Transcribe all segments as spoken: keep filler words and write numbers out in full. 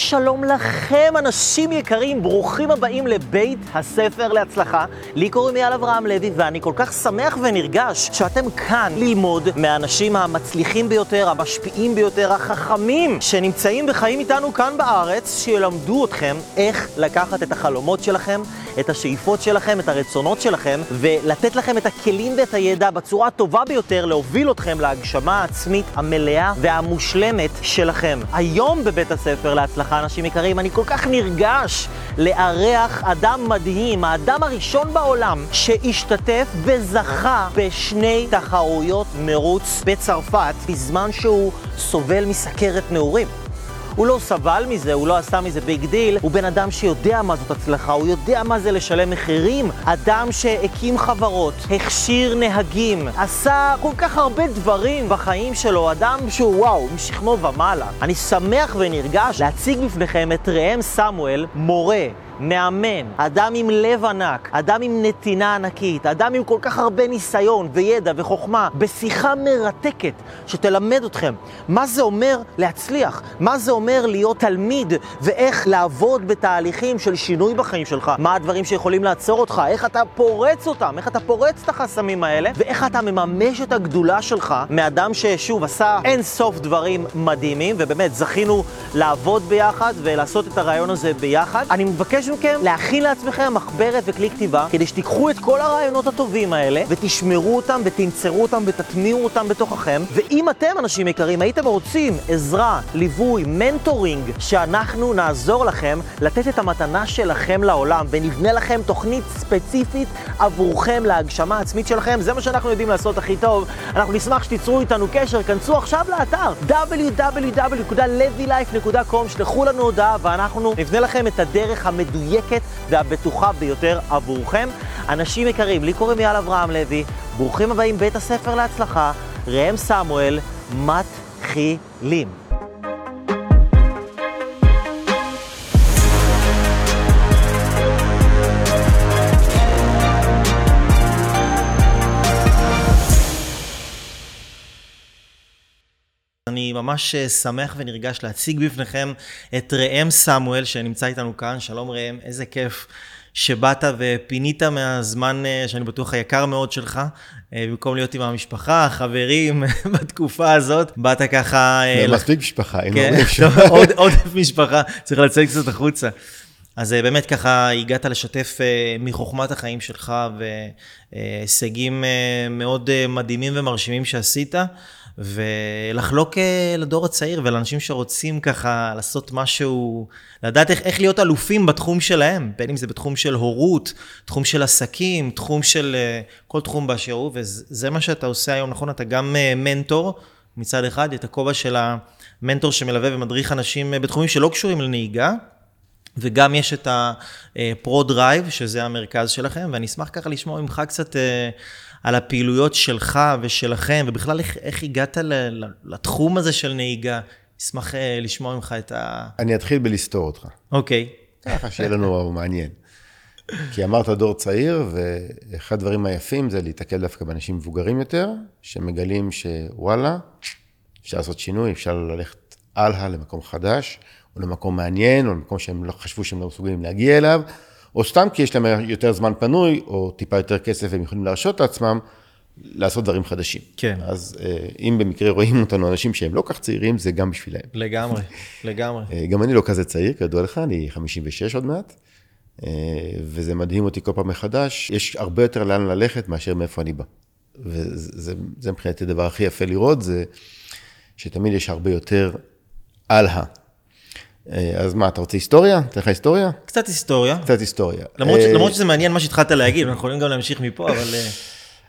שלום לכם, אנשים יקרים, ברוכים הבאים לבית הספר להצלחה. לי קוראים יעל אברהם לוי, ואני כל כך שמח ונרגש שאתם כאן ללמוד מהאנשים המצליחים ביותר, המשפיעים ביותר, החכמים שנמצאים בחיים איתנו כאן בארץ, שילמדו אתכם איך לקחת את החלומות שלכם, את השאיפות שלכם, את הרצונות שלכם, ולתת לכם את הכלים ואת הידע בצורה הטובה ביותר להוביל אתכם להגשמה העצמית המלאה והמושלמת שלכם. היום בבית הספר להצלחה, אנשים יקרים, אני כל כך נרגש לארח אדם מדהים, האדם הראשון בעולם שהשתתף וזכה בשני תחרויות מרוץ בצרפת בזמן שהוא סובל מסכרת נעורים. הוא לא סבל מזה, הוא לא עשה מזה ביג דיל, הוא בן אדם שיודע מה זאת הצלחה, הוא יודע מה זה לשלם מחירים, אדם שהקים חברות, הכשיר נהגים, עשה כל כך הרבה דברים בחיים שלו, אדם שהוא וואו, משכמו ומעלה. אני שמח ונרגש להציג בפניכם את רם סמואל, מורה, מאמן, אדם עם לב ענק, אדם עם נתינה ענקית, אדם עם כל כך הרבה ניסיון וידע וחוכמה, בשיחה מרתקת שתלמד אתכם מה זה אומר להצליח, מה זה אומר להיות תלמיד ואיך לעבוד בתהליכים של שינוי בחיים שלך, מה הדברים שיכולים לעצור אותך, איך אתה פורץ אותם, איך אתה פורץ את החסמים האלה ואיך אתה מממש את הגדולה שלך מאדם ששוב עשה אין סוף דברים מדהימים, ובאמת זכינו לעבוד ביחד ולעשות את הרעיון הזה ביחד. אני מבקש מכם להכין לעצמכם מחברת וכלי כתיבה כדי שתיקחו את כל הרעיונות הטובים האלה ותשמרו אותם ותנצרו אותם ותטמיעו אותם בתוככם, ואם אתם אנשים יקרים הייתם רוצים עזרה, ליווי, מנטורינג, שאנחנו נעזור לכם לתת את המתנה שלכם לעולם ונבנה לכם תוכנית ספציפית עבורכם להגשמה עצמית שלכם, זה מה שאנחנו יודעים לעשות הכי טוב. אנחנו נשמח שתיצרו איתנו קשר, כנסו עכשיו לאתר דאבליו דאבליו דאבליו נקודה לוי לייף נקודה קום, שלחו לנו הודעה ואנחנו נבנה לכם את הדרך המדויקת והבטוחה ביותר עבורכם. אנשים יקרים, לי קוראים יעל אברהם לוי, ברוכים הבאים בית הספר להצלחה, רם סמואל, מתחילים. אני ממש שמח ונרגש להציג בפניכם את רם סמואל שנמצא איתנו כאן. שלום רם, איזה כיף שבאת ופינית מהזמן שאני בטוח היקר מאוד שלך, במקום להיות עם המשפחה, חברים, בתקופה הזאת, באת ככה... זה מספיק משפחה, אין עוד עודף משפחה, צריך לצאת קצת החוצה. אז באמת ככה הגעת לשתף מחוכמת החיים שלך והישגים מאוד מדהימים ומרשימים שעשית, ולחלוק לדור הצעיר ולאנשים שרוצים ככה לעשות משהו, לדעת איך, איך להיות אלופים בתחום שלהם, בין אם זה בתחום של הורות, תחום של עסקים, תחום של כל תחום באשר הוא, וזה מה שאתה עושה היום, נכון? אתה גם מנטור מצד אחד, את הכובע של המנטור שמלווה ומדריך אנשים בתחומים שלא קשורים לנהיגה, וגם יש את הפרו-דרייב, שזה המרכז שלכם, ואני אשמח ככה לשמוע ממך קצת על הפעילויות שלך ושלכם, ובכלל איך, איך הגעת לתחום הזה של נהיגה. אשמח לשמוע ממך את ה... אני אתחיל בלסתור אותך. אוקיי. ככה שיהיה לנו מעניין. כי אמרת דור צעיר, ואחד הדברים היפים זה להתקל דווקא באנשים מבוגרים יותר, שמגלים שוואלה, אפשר לעשות שינוי, אפשר ללכת הלאה למקום חדש, או למקום מעניין, או למקום שהם לא חשבו שהם לא מסוגלים להגיע אליו, או סתם כי יש להם יותר זמן פנוי, או טיפה יותר כסף, והם יכולים להרשות לעצמם, לעשות דברים חדשים. כן. אז אם במקרה רואים אותנו אנשים שהם לא כך צעירים, זה גם בשבילהם. לגמרי, לגמרי. גם אני לא כזה צעיר, כדוע לך, אני חמישים ושש עוד מעט, וזה מדהים אותי כל פעם מחדש. יש הרבה יותר לאן ללכת מאשר מאיפה אני בא. וזה מבחינתי הדבר הכי יפה לראות, זה שתמיד יש הרבה יותר הלאה. אז מה, אתה רוצה היסטוריה? תלך היסטוריה? קצת היסטוריה. קצת היסטוריה. למרות שזה מעניין מה שהתחלת להגיד, אנחנו יכולים גם להמשיך מפה, אבל...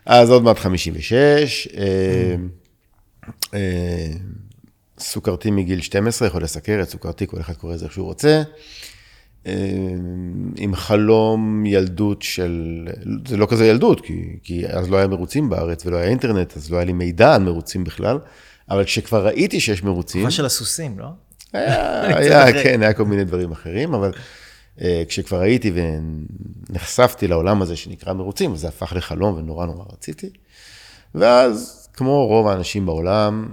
אז עוד מעט חמישים ושש, סוכרתי מגיל שתים עשרה, יכול לסכרת, סוכרתי, כל אחד קורא זה איך שהוא רוצה, עם חלום ילדות של... זה לא כזה ילדות, כי אז לא היה מרוצים בארץ ולא היה אינטרנט, אז לא היה לי מידע על מרוצים בכלל, אבל כשכבר ראיתי שיש מרוצים... תקופה של הסוסים, לא? היה, כן, היה כל מיני דברים אחרים, אבל כשכבר הייתי ונחשפתי לעולם הזה שנקרא מרוצים, זה הפך לחלום ונורא נורא רציתי. ואז, כמו רוב האנשים בעולם,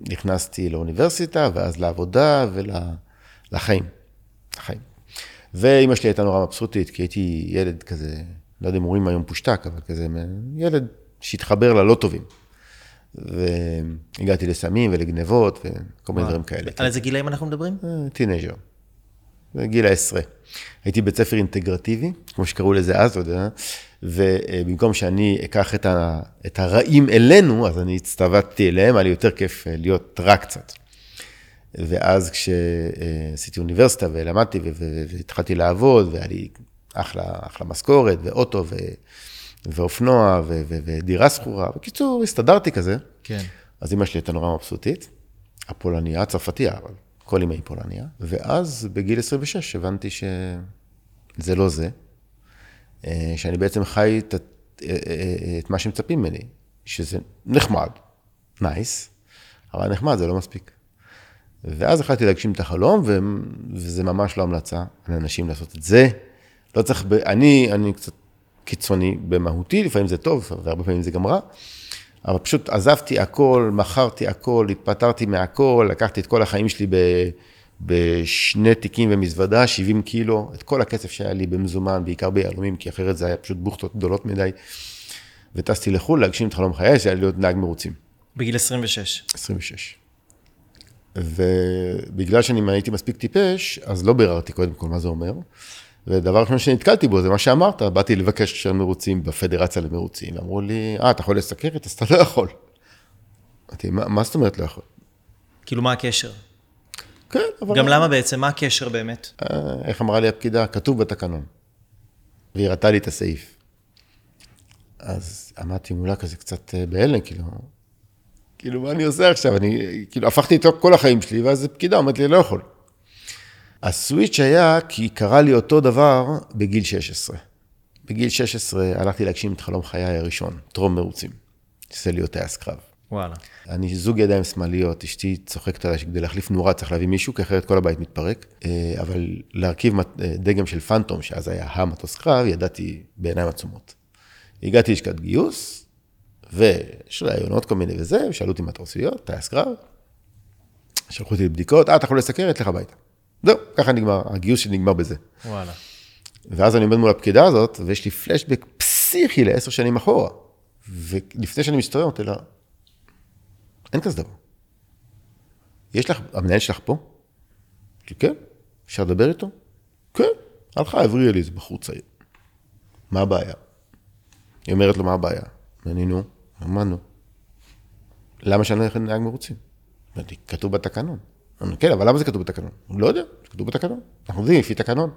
נכנסתי לאוניברסיטה, ואז לעבודה ולחיים. לחיים. ואמא שלי הייתה נורא מבסוטית, כי הייתי ילד כזה, לא יודע אם הורים היום פושטק, אבל כזה ילד שהתחבר ללא טובים. והגעתי לסמים ולגנבות וכל מיני דברים כאלה. על איזה גילאים אנחנו מדברים? טינג'ר. גיל העשרה. הייתי בית ספר אינטגרטיבי, כמו שקראו לזה אז, לא יודע, ובמקום שאני אקח את, ה, את הרעים אלינו, אז אני הצטבטתי אליהם, היה לי יותר כיף להיות רע קצת. ואז כשעשיתי אוניברסיטה ולמדתי ו- ו- והתחלתי לעבוד, והיה לי אחלה, אחלה משכורת ואוטו ו- ואופנוע ו- ו- ודירה סחורה, בקיצור, הסתדרתי כזה. כן. אז אמא שלי הייתה נורא מבסוטית, הפולניה, הצרפתיה, אבל... כל ימי פולניה, ואז בגיל עשרים ושש הבנתי שזה לא זה, שאני בעצם חי את, את מה שמצפים ממני, שזה נחמד, נייס, אבל נחמד זה לא מספיק. ואז החלטתי להגשים את החלום, וזה ממש לא המלצה לאנשים לעשות את זה. לא צריך, ב... אני, אני קצת קיצוני במהותי, לפעמים זה טוב, והרבה פעמים זה גם רע, אבל פשוט עזבתי הכל, מכרתי הכל, התפטרתי מהכל, לקחתי את כל החיים שלי בשני תיקים ומזוודה, שבעים קילו, את כל הכסף שהיה לי במזומן, בעיקר ביהלומים, כי אחרת זה היה פשוט בוכתות גדולות מדי, וטסתי לחול להגשים את חלום חיי, שהיה לי להיות נהג מרוצים. בגיל עשרים ושש. עשרים ושש. ובגלל שאני הייתי מספיק טיפש, אז לא ביררתי קודם כל מה זה אומר, ודבר ראשון שנתקלתי בו, זה מה שאמרת, באתי לבקש של מרוצים בפדרציה למרוצים, אמרו לי, אה, אתה יכול לסכרת? אז אתה לא יכול. אמרתי, מה זאת אומרת לא יכול? כאילו, מה הקשר? כן, אבל... גם למה בעצם? מה הקשר באמת? איך אמרה לי הפקידה? כתוב בתקנון. והיא ראתה לי את הסעיף. אז עמדתי מולה כזה קצת בהלם, כאילו, כאילו, מה אני עושה עכשיו? אני, כאילו, הפכתי איתו כל החיים שלי, ואז הפקידה אומרת לי, לא יכול. הסוויץ' היה כי קרה לי אותו דבר בגיל שש עשרה. בגיל שש עשרה הלכתי להגשים את חלום חיי הראשון, טרום מרוצים. שזה להיות טייס קרב. וואלה. אני זוג ידיים שמאליות, אשתי צוחקת עליי שכדי להחליף נורה צריך להביא מישהו, כי אחרת כל הבית מתפרק. אבל להרכיב דגם של פנטום, שאז היה המטוס קרב, ידעתי בעיניים עצומות. הגעתי לשכת גיוס, ושרעיונות כל מיני וזה, ושאלו אותי מה אתה רוצה להיות, טייס קרב. שלחו אותי לבדיקות, אה, אתה יכול לסכרת, לך הביתה. זהו, ככה נגמר, הגיוס שנגמר בזה. וואלה. ואז אני עומד מול הפקידה הזאת, ויש לי פלשבק פסיכי לעשר שנים אחורה. ולפני שאני משתורר, אמרתי לה, אין כזה דבר. יש לך, המנהל שלך פה? אמרתי, כן, אפשר לדבר איתו? כן, הלכה, עברי אלי, זה בחור צעיר. מה הבעיה? היא אומרת לו, מה הבעיה? ואני, נו, אמרנו. למה שאני הולכת לנהג מרוצים? אמרתי, כתוב בתקנון. כן, אבל למה זה כתוב בתקנון? לא יודע, זה כתוב בתקנון. אנחנו יודעים, לפי תקנון.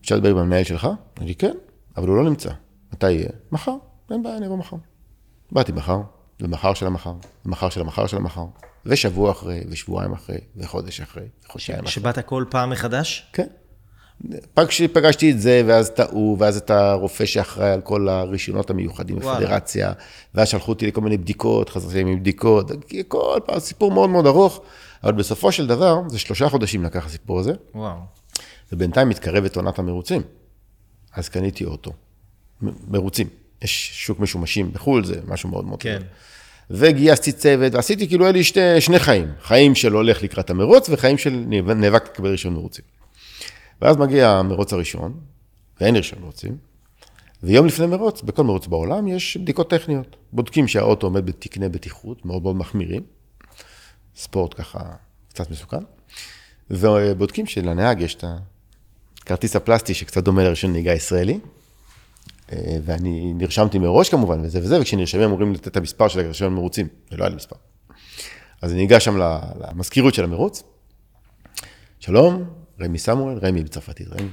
אפשר לדבר עם המנהל שלך? אני כן, אבל הוא לא נמצא. מתי יהיה? מחר. אין בעיה, אני אבוא מחר. באתי מחר, ומחר של המחר, ומחר של המחר של המחר, ושבוע אחרי, ושבועיים אחרי, וחודש אחרי, וחודשיים אחרי. שבאת כל פעם מחדש? כן. פגשתי את זה, ואז טעו, ואז את הרופא שאחראי על כל הרישיונות המיוחדים בפדרציה, ואז שלחו אותי לכל מיני בדיקות, חזרתי עם בדיקות, כל פעם, סיפור מאוד מאוד ארוך, אבל בסופו של דבר, זה שלושה חודשים לקח הסיפור הזה, ובינתיים מתקרבת עונת המרוצים, אז קניתי אוטו, מרוצים, יש שוק משומשים בחול, זה משהו מאוד מאוד טוב, וגייסתי צוות, ועשיתי כאילו, היה לי שני חיים, חיים של הולך לקראת המרוץ, וחיים של נאבק לקבל רישיון מרוצים. ואז מגיע המרוץ הראשון, ואין ראשון מרוצים, ויום לפני מרוץ, בכל מרוץ בעולם, יש בדיקות טכניות. בודקים שהאוטו עומד בתקני בטיחות, מאוד מאוד מחמירים, ספורט ככה קצת מסוכן, ובודקים שלנהג יש את הכרטיס הפלסטי, שקצת דומה לראשון נהיגה ישראלי, ואני נרשמתי מראש כמובן, וזה וזה, וכשנרשמים אמורים לתת את המספר של הראשון מרוצים, ולא היה לי מספר. אז אני ניגש שם למזכירות של המרוץ, שלום, רמי סמואל, רמי בצרפתית, רמי.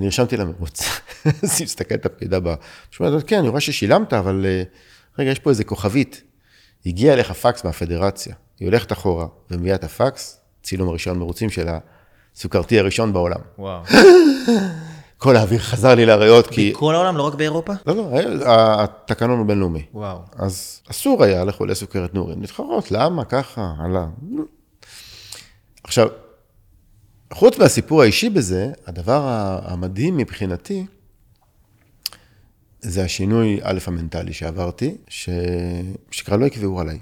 נרשמתי למרוץ. אז הסתכלת הפקידה בה. שאומרת, כן, אני רואה ששילמת, אבל רגע, יש פה איזה כוכבית. הגיע אליך פקס מהפדרציה. היא הולכת אחורה ומביאה את הפקס, צילום הראשון מרוצים של הסוכרתי הראשון בעולם. וואו. כל האוויר חזר לי לריאות כי... בכל העולם, לא רק באירופה? לא, לא, התקנון הוא בינלאומי. וואו. אז אסור היה לחולי סוכרת נעורים. נתחרות, למה? ככה, הלאה. עכשיו, חוץ מהסיפור האישי בזה, הדבר המדהים מבחינתי, זה השינוי א' המנטלי שעברתי, שכרה לא יקבעו עליי.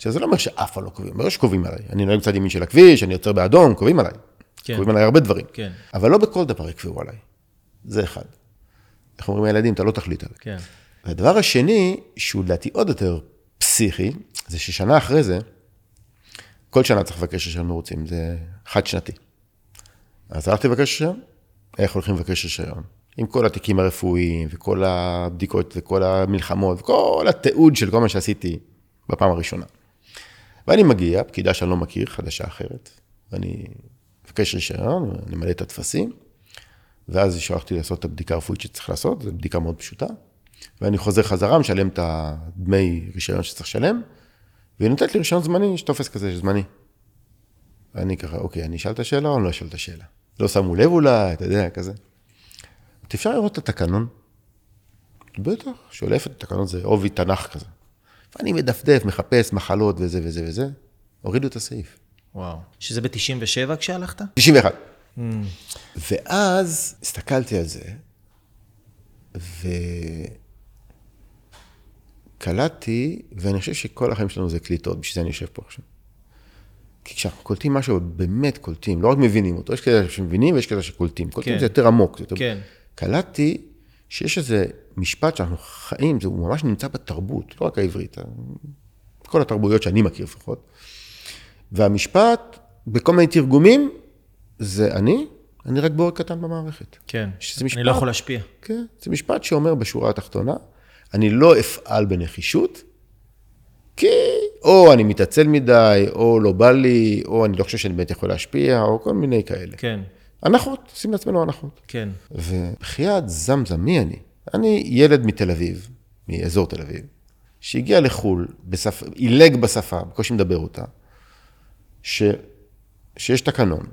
שזה לא אומר שאף לא קובעים, אומר שקובעים עליי. אני נוהג צד ימין של הכביש, אני יוצר באדום, קובעים עליי. כן. קובעים עליי הרבה דברים. כן. אבל לא בכל דבר יקבעו עליי. זה אחד. איך אומרים הילדים, אתה לא תחליט עליי. כן. והדבר השני, שהוא דעתי עוד יותר פסיכי, זה ששנה אחרי זה, כל שנה צריך לבקש רישיון מרוצים, זה חד שנתי. אז הלכתי לבקש רישיון, איך הולכים לבקש רישיון? עם כל התיקים הרפואיים, וכל הבדיקות, וכל המלחמות, וכל התיעוד של כל מה שעשיתי בפעם הראשונה. ואני מגיע, פקידה שאני לא מכיר, חדשה אחרת, ואני מבקש רישיון, אני מלא את התפסים, ואז שולחתי לעשות את הבדיקה הרפואית שצריך לעשות, זו בדיקה מאוד פשוטה, ואני חוזר חזרה, משלם את הדמי רישיון שצריך לשלם, והיא נותנת לי רישיון זמני, שתופס כזה שזמני. ואני ככה, אוקיי, אני אשאל את השאלה או אני לא אשאל את השאלה? לא שמו לב אולי, אתה יודע, כזה. אפשר לראות את התקנון? בטח, שולפת את התקנון, זה עובי תנ"ך כזה. ואני מדפדף, מחפש מחלות וזה וזה וזה, הורידו את הסעיף. וואו, שזה ב-תשעים ושבע כשהלכת? תשעים ואחת. Mm. ואז הסתכלתי על זה, וקלטתי, ואני חושב שכל החיים שלנו זה קליטות, בשביל זה אני יושב פה עכשיו. כי כשאנחנו קולטים משהו, באמת קולטים, לא רק מבינים אותו, יש כזה שמבינים ויש כזה שקולטים. קולטים כן. זה יותר עמוק. זה יותר... כן. קלטתי שיש איזה משפט שאנחנו חיים, זה ממש נמצא בתרבות, לא רק העברית, כל התרבויות שאני מכיר לפחות. והמשפט, בכל מיני תרגומים, זה אני, אני רק בורג קטן במערכת. כן, משפט, אני לא יכול להשפיע. כן, זה משפט שאומר בשורה התחתונה, אני לא אפעל בנחישות, כי או אני מתעצל מדי, או לא בא לי, או אני לא חושב שאני באמת יכול להשפיע, או כל מיני כאלה. כן. הנחות, עושים לעצמנו הנחות. כן. ובחיית זמזם, מי אני? אני ילד מתל אביב, מאזור תל אביב, שהגיע לחול, אילג בשפה, בקושי מדבר אותה, ש, שיש תקנון.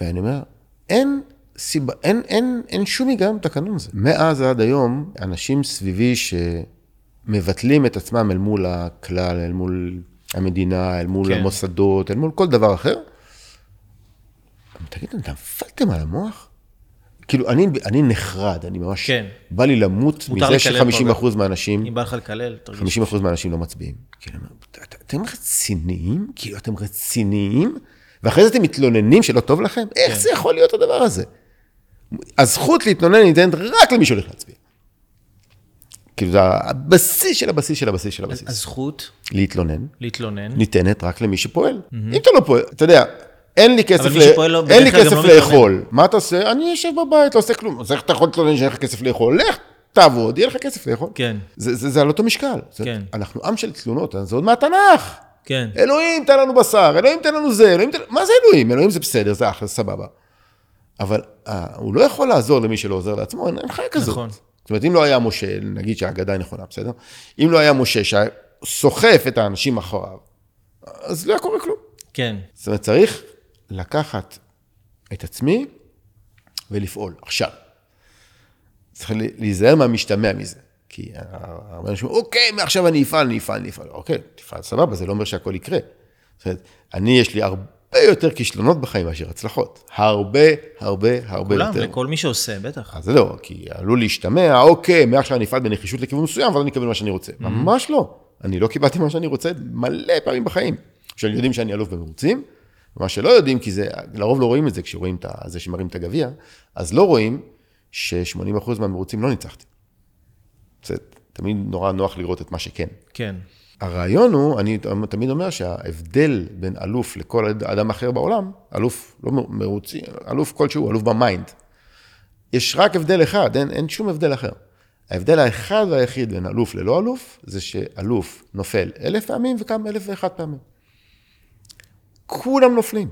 ואני אומר, אין סיבה, אין, אין, אין שום היגיון בתקנון הזה. מאז עד היום, אנשים סביבי שמבטלים את עצמם אל מול הכלל, אל מול המדינה, אל מול כן. המוסדות, אל מול כל דבר אחר, תגיד, נפלתם על המוח? כאילו, אני, אני נחרד, אני ממש... כן. בא לי למות מזה ש-חמישים אחוז מהאנשים... אם בא לך לקלל, תרגיש. חמישים אחוז מהאנשים לא מצביעים. כאילו, אתם רציניים? כאילו, אתם רציניים? ואחרי זה אתם מתלוננים שלא טוב לכם? איך זה יכול להיות הדבר הזה? הזכות להתלונן ניתנת רק למי שהולך להצביע. כאילו, זה הבסיס של הבסיס של הבסיס של הבסיס. הזכות... להתלונן. להתלונן. ניתנת רק למי שפועל. אם אתה לא פועל, אתה יודע... אין לי כסף, ל... לא, אין לי כסף לא לאכול. מתלונן. מה אתה עושה? אני יושב בבית, לא עושה כלום. אז איך אתה יכול לתלונן שאין לך כסף לאכול? לך, תעבוד, יהיה לך כסף לאכול. כן. זה, זה, זה על אותו משקל. כן. זה... אנחנו עם של תלונות, זה עוד מהתנ"ך. כן. אלוהים, תן לנו בשר, אלוהים, תן לנו זה, אלוהים, תן... מה זה אלוהים? אלוהים זה בסדר, זה אחלה, סבבה. אבל אה, הוא לא יכול לעזור למי שלא עוזר לעצמו, אין חיה כזאת. נכון. זאת אומרת, אם לא היה משה, נגיד שהאגדה היא נכונה, בסדר? אם לא היה משה שסוחף את האנשים אחריו, אז לא קורה כלום. כן. זאת אומרת, צריך לקחת את עצמי ולפעול. עכשיו, צריך להיזהר מהמשתמע מזה. כי הרבה אנשים, אוקיי, מעכשיו אני אפעל, אני אפעל, אני אפעל. אוקיי, תפעל, סבבה, זה לא אומר שהכל יקרה. זאת אומרת, אני, יש לי הרבה יותר כישלונות בחיים מאשר הצלחות. הרבה, הרבה, הרבה יותר. כולם, לכל מי שעושה, בטח. אז לא, כי עלול להשתמע, אוקיי, מעכשיו אני אפעל בנחישות לכיוון מסוים, ואז אני אקבל מה שאני רוצה. ממש לא. אני לא קיבלתי מה שאני רוצה מלא פעמים בחיים. כשאני יודעים שאני אלוף במרוצים, מה שלא יודעים, כי זה, לרוב לא רואים את זה, כשרואים את זה שמרים את הגביע, אז לא רואים ש-שמונים אחוז מהמרוצים לא ניצחתי. זה תמיד נורא נוח לראות את מה שכן. כן. הרעיון הוא, אני תמיד אומר שההבדל בין אלוף לכל אדם אחר בעולם, אלוף לא מרוצי, אלוף כלשהו, אלוף במיינד. יש רק הבדל אחד, אין, אין שום הבדל אחר. ההבדל האחד והיחיד בין אלוף ללא אלוף, זה שאלוף נופל אלף פעמים וקם אלף ואחת פעמים. כולם נופלים.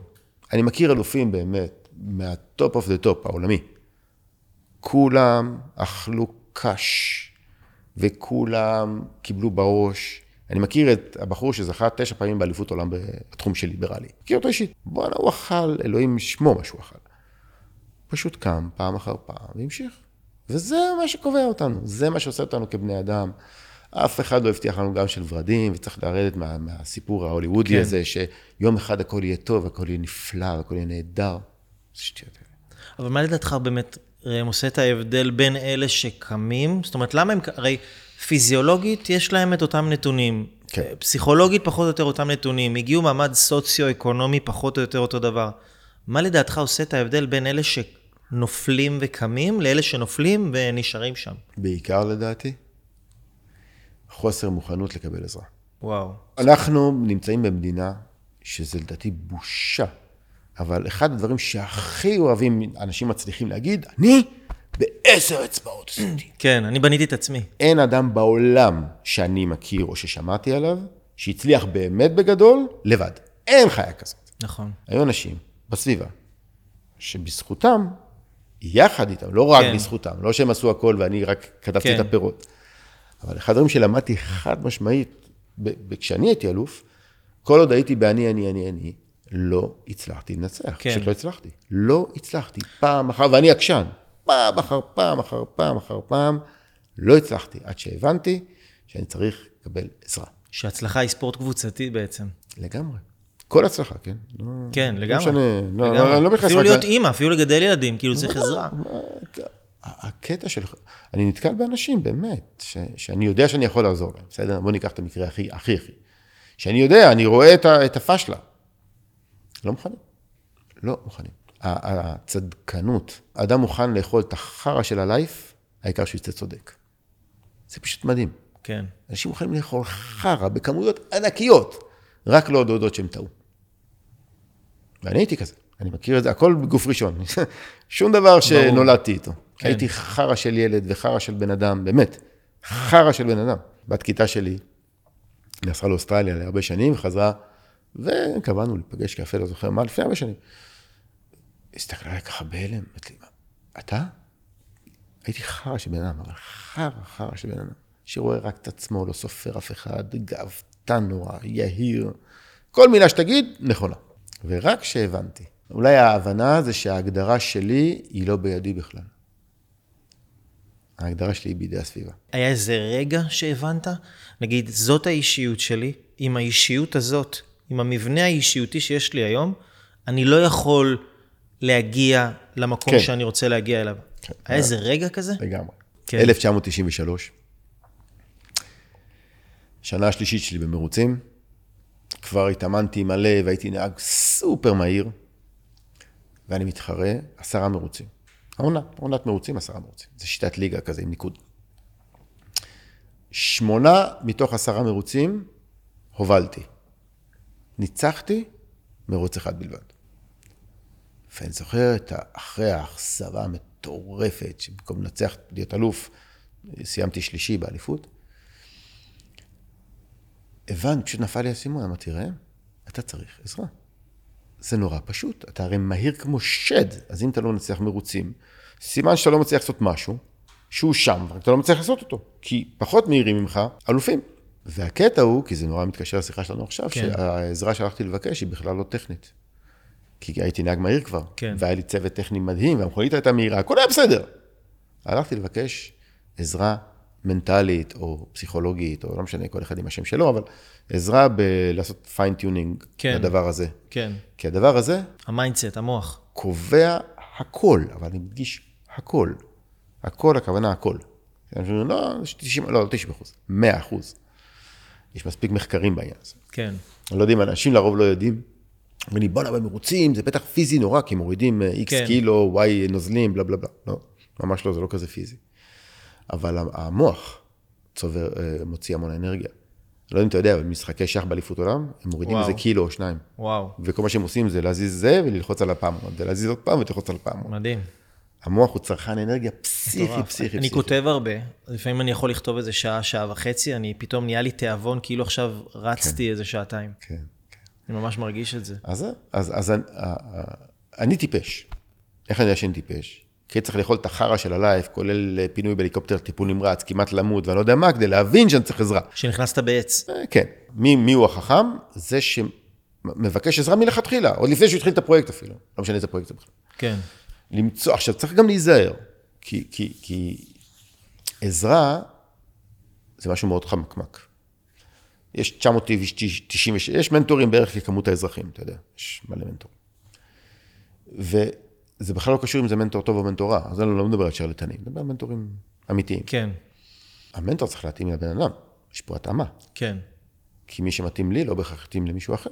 אני מכיר אלופים באמת, מהטופ אוף דה טופ, העולמי. כולם אכלו קש, וכולם קיבלו בראש. אני מכיר את הבחור שזכה תשע פעמים באליפות עולם בתחום של ליברלי. מכיר אותו אישית. בואנה, הוא אכל, אלוהים שמו מה שהוא אכל. פשוט קם פעם אחר פעם, והמשיך. וזה מה שקובע אותנו, זה מה שעושה אותנו כבני אדם. אף אחד לא הבטיח לנו גם של ורדים, וצריך לרדת מה, מהסיפור ההוליוודי כן. הזה, שיום אחד הכל יהיה טוב, הכל יהיה נפלא, הכל יהיה נהדר. זה שטויות. אבל מה לדעתך באמת, רם, עושה את ההבדל בין אלה שקמים? זאת אומרת, למה הם, הרי פיזיולוגית יש להם את אותם נתונים. כן. פסיכולוגית פחות או יותר אותם נתונים, הגיעו מעמד סוציו-אקונומי פחות או יותר אותו דבר. מה לדעתך עושה את ההבדל בין אלה שנופלים וקמים, לאלה שנופלים ונשארים שם? בעיקר לדעתי, חוסר מוכנות לקבל עזרה. וואו. אנחנו נמצאים במדינה שזה לדעתי בושה, אבל אחד הדברים שהכי אוהבים אנשים מצליחים להגיד, אני בעשר אצבעות עשיתי. כן, אני בניתי את עצמי. אין אדם בעולם שאני מכיר או ששמעתי עליו, שהצליח באמת בגדול, לבד. אין חיה כזאת. נכון. היו אנשים בסביבה, שבזכותם, יחד איתם, לא רק כן. בזכותם, לא שהם עשו הכל ואני רק כתבתי כן. את הפירות. אבל אחד הדברים שלמדתי חד משמעית, וכשאני הייתי אלוף, כל עוד הייתי בעני, אני, אני, אני, לא הצלחתי לנצח. כן. פשוט לא הצלחתי. לא הצלחתי. פעם אחר, ואני עקשן. פעם אחר פעם אחר פעם אחר פעם, לא הצלחתי, עד שהבנתי שאני צריך לקבל עזרה. שההצלחה היא ספורט קבוצתי בעצם. לגמרי. כל הצלחה, כן? כן, לגמרי. אפילו להיות אימא, אפילו לגדל ילדים, כאילו צריך עזרה. הקטע של... אני נתקל באנשים, באמת, שאני יודע שאני יכול לעזור להם, בסדר? בוא ניקח את המקרה הכי הכי. שאני יודע, אני רואה את הפשלה. לא מוכנים. לא מוכנים. הצדקנות. אדם מוכן לאכול את החרה של הלייף, העיקר שהוא יצא צודק. זה פשוט מדהים. כן. אנשים מוכנים לאכול חרה בכמויות ענקיות, רק לא דודות שהם טעו. ואני הייתי כזה, אני מכיר את זה, הכל בגוף ראשון. שום דבר שנולדתי איתו. כן. הייתי חרה של ילד וחרה של בן אדם, באמת. חרה של בן אדם. בת כיתה שלי, נסעה לאוסטרליה להרבה שנים, חזרה, וקבענו לפגש קפה, לא זוכר מה, לפני הרבה שנים. הסתכלה עלי ככה בהלם, אמרתי לי, אתה? הייתי חרא של בן אדם, אבל חרא, חרא של בן אדם, שרואה רק את עצמו, לא סופר אף אחד, גאוותן נורא, יהיר, כל מילה שתגיד, נכונה. ורק שהבנתי, אולי ההבנה זה שההגדרה שלי היא לא בידי בכלל. ההגדרה שלי היא בידי הסביבה. היה איזה רגע שהבנת? נגיד, זאת האישיות שלי, עם האישיות הזאת, עם המבנה האישיותי שיש לי היום, אני לא יכול... להגיע למקום כן. שאני רוצה להגיע אליו. כן. היה איזה רגע כזה? לגמרי. כן. אלף תשע מאות תשעים ושלוש. שנה השלישית שלי במרוצים. כבר התאמנתי מלא והייתי נהג סופר מהיר. ואני מתחרה עשרה מרוצים. העונה, עונת מרוצים, עשרה מרוצים. זה שיטת ליגה כזה עם ניקוד. שמונה מתוך עשרה מרוצים הובלתי. ניצחתי מרוץ אחד בלבד. ואני זוכר את אחרי האכזבה המטורפת, שבמקום לנצח להיות אלוף, סיימתי שלישי באליפות. הבנתי, פשוט נפל לי הסימון, אמרתי, תראה, אתה צריך עזרה. זה נורא פשוט, אתה הרי מהיר כמו שד, אז אם אתה לא מצליח מרוצים, סימן שאתה לא מצליח לעשות משהו, שהוא שם, רק אתה לא מצליח לעשות אותו, כי פחות מהירים ממך, אלופים. והקטע הוא, כי זה נורא מתקשר לשיחה שלנו עכשיו, כן. שהעזרה שהלכתי לבקש היא בכלל לא טכנית. כי הייתי נהג מהיר כבר, כן. והיה לי צוות טכני מדהים, והמכונית הייתה מהירה, הכל היה בסדר. הלכתי לבקש עזרה מנטלית או פסיכולוגית, או לא משנה, כל אחד עם השם שלו, אבל עזרה בלעשות פיינטיונינג כן. לדבר הזה. כן. כי הדבר הזה... המיינדסט, המוח. קובע הכל, אבל אני מדגיש הכל. הכל, הכוונה הכל. לא, תשעים, לא, תשעים אחוז, מאה אחוז. יש מספיק מחקרים בעניין הזה. כן. לא יודעים, אנשים לרוב לא יודעים, ואני בוא נעבה מרוצים, זה בטח פיזי נורא, כי מורידים איקס כן. קילו, וואי נוזלים, בלה בלה בלה. לא, ממש לא, זה לא כזה פיזי. אבל המוח צובר, מוציא המון אנרגיה. לא יודע אם אתה יודע, אבל משחקי שח באליפות עולם, הם מורידים וואו. איזה קילו או שניים. וואו. וכל מה שהם עושים זה להזיז זה וללחוץ על הפעמון, זה להזיז עוד פעם ולחוץ על הפעמון. מדהים. המוח הוא צרכן אנרגיה פסיכי, פסיכי, פסיכי. אני כותב הרבה, לפעמים אני יכול לכתוב איזה שעה, שעה וחצי, אני פתאום נהיה לי תיאבון, כאילו עכשיו רצתי כן. איזה שעתיים. כן. אני ממש מרגיש את זה. אז, אז, אז אני, אני טיפש. איך אני יודע שאני טיפש? כי צריך לאכול את החרה של הלייף, כולל פינוי בהליקופטר, טיפול נמרץ, כמעט למות, ואני לא יודע מה, כדי להבין שאני צריך עזרה. שנכנסת בעץ. כן. מי, מי הוא החכם? זה שמבקש עזרה מלכתחילה, עוד לפני שהוא התחיל את הפרויקט אפילו. לא משנה את הפרויקט בכלל. כן. למצוא, עכשיו צריך גם להיזהר, כי, כי, כי עזרה זה משהו מאוד חמקמק. יש תשע מאות תשעים, יש מנטורים בערך לכמות האזרחים, אתה יודע, יש מלא מנטורים. וזה בכלל לא קשור אם זה מנטור טוב או מנטור רע, אז אני לא מדבר על שרלטנים, אני מדבר על מנטורים אמיתיים. כן. המנטור צריך להתאים לבן אדם, יש פה התאמה. כן. כי מי שמתאים לי לא בהכרח מתאים למישהו אחר.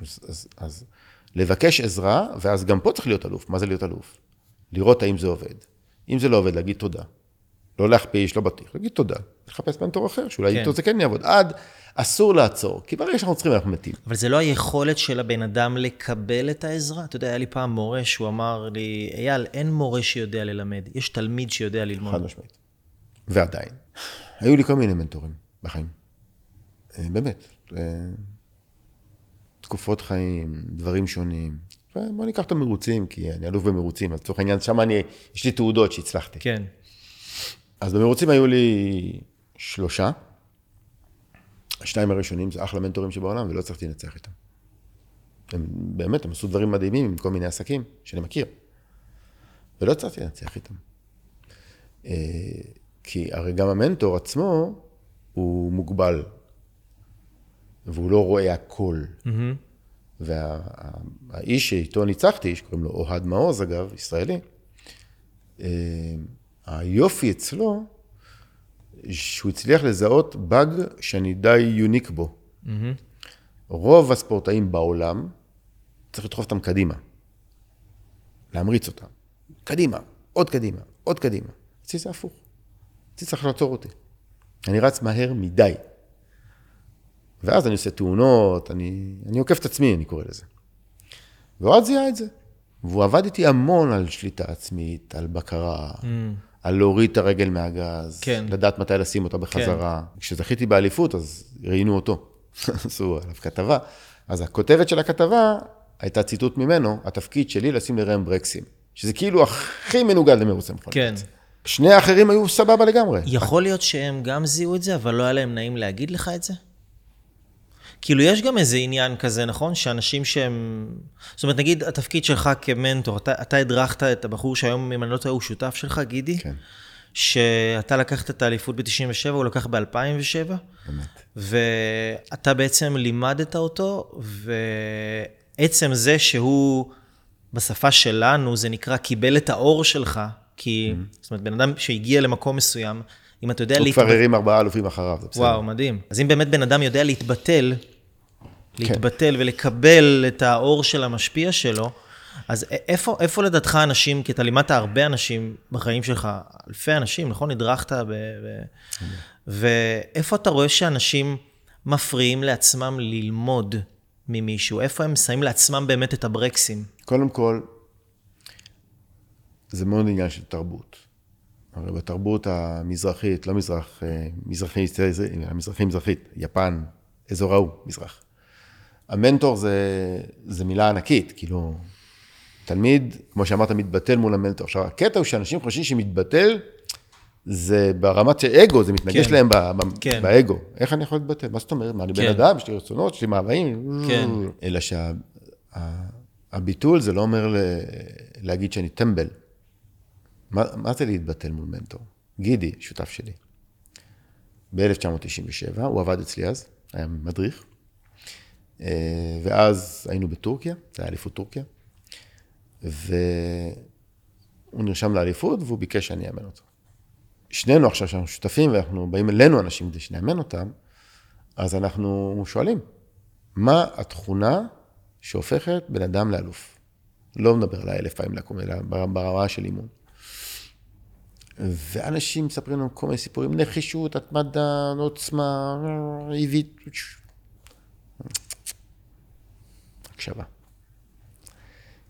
אז, אז, אז לבקש עזרה, ואז גם פה צריך להיות אלוף. מה זה להיות אלוף? לראות האם זה עובד. אם זה לא עובד, להגיד תודה. לא להכפיש, לא בטיח, להגיד תודה. לחפש מנטור אחר, שאולי איתו זה כן יעבוד. עד אסור לעצור, כי ברגע שאנחנו צריכים, אנחנו מתים. אבל זה לא היכולת של הבן אדם לקבל את העזרה. אתה יודע, היה לי פעם מורה שהוא אמר לי, אייל, אין מורה שיודע ללמד, יש תלמיד שיודע ללמוד. חד משמעית. ועדיין. היו לי כל מיני מנטורים בחיים. באמת. תקופות חיים, דברים שונים. בוא ניקח את המרוצים, כי אני אלוף במרוצים, אז צורך העניין, שם אני, יש לי תעודות שהצלחתי. כן. אז במרוצים היו לי שלושה. השניים הראשונים זה אחלה מנטורים שבעולם, ולא צריכתי לנצח איתם. הם באמת, הם עשו דברים מדהימים עם כל מיני עסקים שאני מכיר. ולא צריכתי לנצח איתם. כי הרי גם המנטור עצמו הוא מוגבל. והוא לא רואה הכל. והאיש שאיתו ניצחתי, שקוראים לו אוהד מאוז, אגב, ישראלי, היופי אצלו, שהוא הצליח לזהות בג שאני די יוניק בו. Mm-hmm. רוב הספורטאים בעולם צריך לדחוף אותם קדימה. להמריץ אותם. קדימה, עוד קדימה, עוד קדימה. אצלי זה הפוך. אצלי צריך לעצור אותי. אני רץ מהר מדי. ואז אני עושה תאונות, אני, אני עוקף את עצמי, אני קורא לזה. ועוד זיהה את זה. והוא עבד איתי המון על שליטה עצמית, על בקרה, mm. על להוריד את הרגל מהגז, כן. לדעת מתי לשים אותה בחזרה. כן. כשזכיתי באליפות, אז ראינו אותו. עשו עליו כתבה. אז הכותרת של הכתבה הייתה ציטוט ממנו, התפקיד שלי לשים לרם ברקסים. שזה כאילו הכי מנוגד למרוצים. כן. שני האחרים היו סבבה לגמרי. יכול להיות שהם גם זיהו את זה, אבל לא היה להם נעים להגיד לך את זה? כאילו יש גם איזה עניין כזה, נכון? שאנשים שהם... זאת אומרת, נגיד, התפקיד שלך כמנטור, אתה, אתה הדרכת את הבחור שהיום, אם אני לא טועה, הוא שותף שלך, גידי, כן. שאתה לקחת את האליפות ב-תשעים ושבע, הוא לקח ב-אלפיים ושבע, באמת. ואתה בעצם לימדת אותו, ועצם זה שהוא, בשפה שלנו, זה נקרא, קיבל את האור שלך, כי, mm-hmm. זאת אומרת, בן אדם שהגיע למקום מסוים, אם אתה יודע להתבטל... הוא כבר הרים ארבעה אלופים אחריו, זה בסדר. וואו, מדהים. אז אם באמת בן אדם יודע להתבטל, להתבטל ולקבל את האור של המשפיע שלו, אז איפה, איפה לדעתך אנשים, כי אתה לימדת הרבה אנשים בחיים שלך, אלפי אנשים, נכון? הדרכת ב... ואיפה אתה רואה שאנשים מפריעים לעצמם ללמוד ממישהו? איפה הם שמים לעצמם באמת את הברקסים? קודם כל, זה מאוד עניין של תרבות. הרי בתרבות המזרחית, לא מזרח, מזרחית, המזרחית מזרחית, יפן, אזור ההוא, מזרח. המנטור זה, זה מילה ענקית, כאילו, תלמיד, כמו שאמרת, מתבטל מול המנטור. עכשיו, הקטע הוא שאנשים חושבים שמתבטל, זה ברמת של אגו, זה מתנגש כן. להם ב, ב, כן. באגו. איך אני יכול להתבטל? מה זאת אומרת? מה, אני כן. בן אדם, יש לי רצונות, יש לי מעבאים. כן. אלא שהביטול שה, זה לא אומר ל, להגיד שאני טמבל. מה, מה זה להתבטל מול מנטור? גידי, שותף שלי. ב-אלף תשע מאות תשעים ושבע, הוא עבד אצלי אז, היה מדריך. ואז היינו בטורקיה, זה היה אליפות טורקיה. והוא נרשם לאליפות, והוא ביקש שאני אאמן אותו. שנינו עכשיו שאנחנו שותפים, ואנחנו באים אלינו אנשים כדי שנאמן אותם, אז אנחנו שואלים, מה התכונה שהופכת בן אדם לאלוף? לא מדבר לה אלף פעמים לקום, אלא ברמה של אימון. ואנשים מספרים לנו כל מיני סיפורים, נחישות, התמדה, עוצמה, עיבית. הקשבה.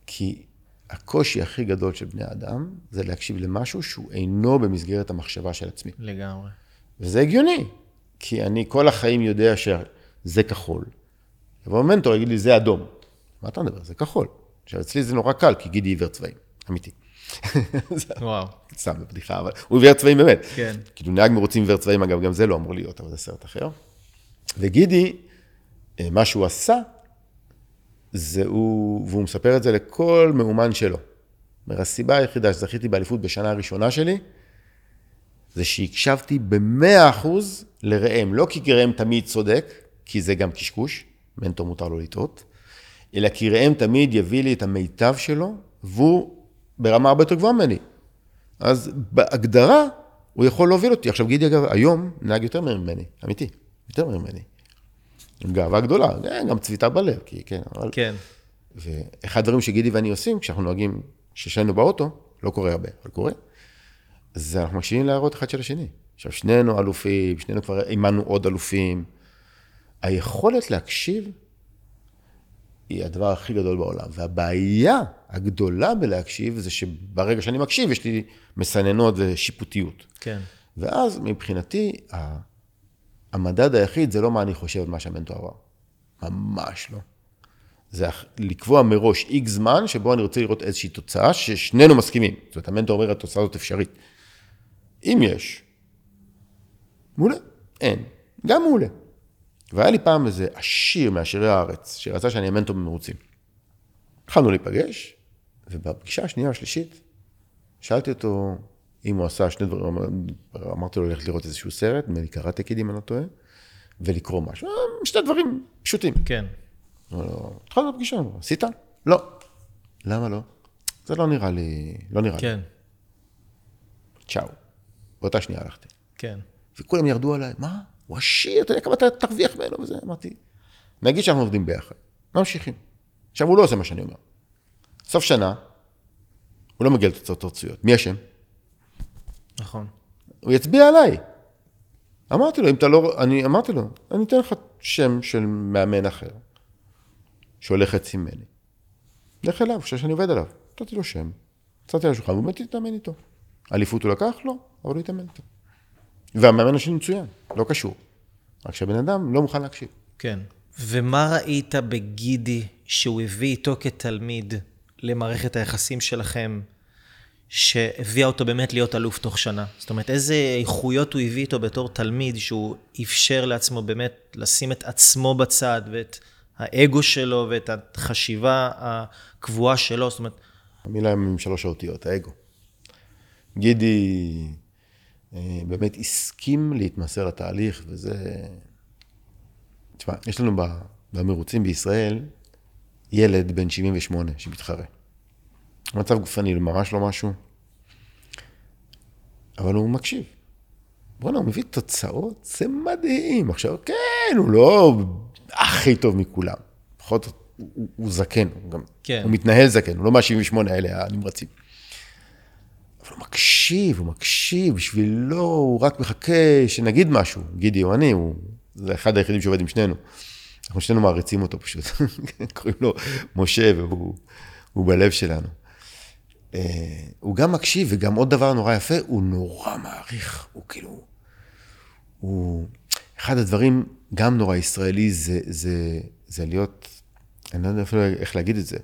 כי הקושי הכי גדול של בני האדם, זה להקשיב למשהו שהוא אינו במסגרת המחשבה של עצמי. לגמרי. וזה הגיוני, כי אני כל החיים יודע שזה כחול. ובמנטור יגיד לי, זה אדום. מה אתה מדבר? זה כחול. עכשיו, אצלי זה נורא קל, כי גידי עיוור צבעים, אמיתי. וואו. סתם בבדיחה, אבל הוא עיוור צבעים באמת. כן. כאילו נהג מרוצים עיוור צבעים, אגב, גם זה לא אמור להיות, אבל זה סרט אחר. וגידי, מה שהוא עשה, זה הוא, והוא מספר את זה לכל מאומן שלו. הסיבה היחידה שזכיתי באליפות בשנה הראשונה שלי, זה שהקשבתי ב-מאה אחוז לראם, לא כי ראם תמיד צודק, כי זה גם קשקוש, מנטור מותר לו לטעות, אלא כי ראם תמיד יביא לי את המיטב שלו, והוא ברמה הרבה יותר גבוהה ממני. אז בהגדרה, הוא יכול להוביל אותי. עכשיו גידי אגב, היום נהג יותר ממני, אמיתי, יותר ממני. עם גאווה גדולה, גם צביטה בלב, כי כן, אבל... כן. ואחד הדברים שגידי ואני עושים, כשאנחנו נוהגים ששנינו באוטו, לא קורה הרבה, אבל קורה, אז אנחנו מקשיבים להערות אחד של השני. עכשיו, שנינו אלופים, שנינו כבר אימנו עוד אלופים. היכולת להקשיב היא הדבר הכי גדול בעולם, והבעיה הגדולה בלהקשיב זה שברגע שאני מקשיב, יש לי מסננות ושיפוטיות. כן. ואז מבחינתי, המדד היחיד זה לא מה אני חושב, מה שהמנטור אמר. ממש לא. זה לקבוע מראש X זמן שבו אני רוצה לראות איזושהי תוצאה ששנינו מסכימים. זאת אומרת, המנטור אומר, התוצאה הזאת אפשרית. אם יש, מעולה, אין, גם מעולה. והיה לי פעם איזה עשיר מעשירי הארץ, שרצה שאני המנטור במרוצים. התחלנו להיפגש, ובפגישה השנייה השלישית, שאלתי אותו אם הוא עשה שני דברים, אמרתי לו ללכת לראות איזשהו סרט, ולקראתי קיד אם אני לא טועה, ולקרוא משהו, שתי דברים פשוטים. כן. התחלנו לפגישה, עשית? לא. למה לא? זה לא נראה לי, לא נראה לי. כן. צ'או. באותה שנייה הלכתי. כן. וכולם ירדו עליי, מה? הוא עשיר, אתה יודע כמה אתה תרוויח ממנו וזה, אמרתי. נגיד שאנחנו עובדים ביחד, ממשיכים. עכשיו הוא לא עושה מה שאני אומר. סוף שנה, הוא לא מגיע לתוצאות הרצויות. מי אשם? נכון. הוא יצביע עליי. אמרתי לו, אם אתה לא... אני אמרתי לו, אני אתן לך שם של מאמן אחר, שהולך חצי ממני. לך אליו, חושב שאני עובד עליו. נתתי לו שם, יצאתי על השולחן, הוא באמת התאמן איתו. אליפות הוא לקח? לא, אבל הוא התאמן איתו. והמאמן השני מצוין, לא קשור. רק שהבן אדם לא מוכן להקשיב. כן. ומה ראית בגידי שהוא הביא איתו כתלמיד למערכת היחסים שלכם, שהביאה אותו באמת להיות אלוף תוך שנה? זאת אומרת, איזה איכויות הוא הביא איתו בתור תלמיד, שהוא אפשר לעצמו באמת לשים את עצמו בצד, ואת האגו שלו, ואת החשיבה הקבועה שלו, זאת אומרת... המילה עם שלוש האותיות, האגו. גידי... באמת הסכים להתמסר לתהליך, וזה... תשמע, יש לנו במרוצים בישראל, ילד בן שבעים ושמונה שמתחרה. המצב גופני ממש לא משהו, אבל הוא מקשיב. בוא'נה, הוא מביא תוצאות, זה מדהים. עכשיו, כן, הוא לא הכי טוב מכולם. פחות, הוא, הוא זקן, הוא גם... כן. הוא מתנהל זקן, הוא לא מה-שבעים ושמונה האלה הנמרצים. אבל הוא מקשיב, הוא מקשיב, בשבילו הוא רק מחכה שנגיד משהו, גידי או אני, הוא, זה אחד היחידים שעובד עם שנינו. אנחנו שנינו מעריצים אותו פשוט, קוראים לו משה והוא הוא בלב שלנו. הוא גם מקשיב וגם עוד דבר נורא יפה, הוא נורא מעריך, הוא כאילו, הוא, אחד הדברים גם נורא ישראלי זה, זה, זה להיות, אני לא יודע אפילו איך להגיד את זה,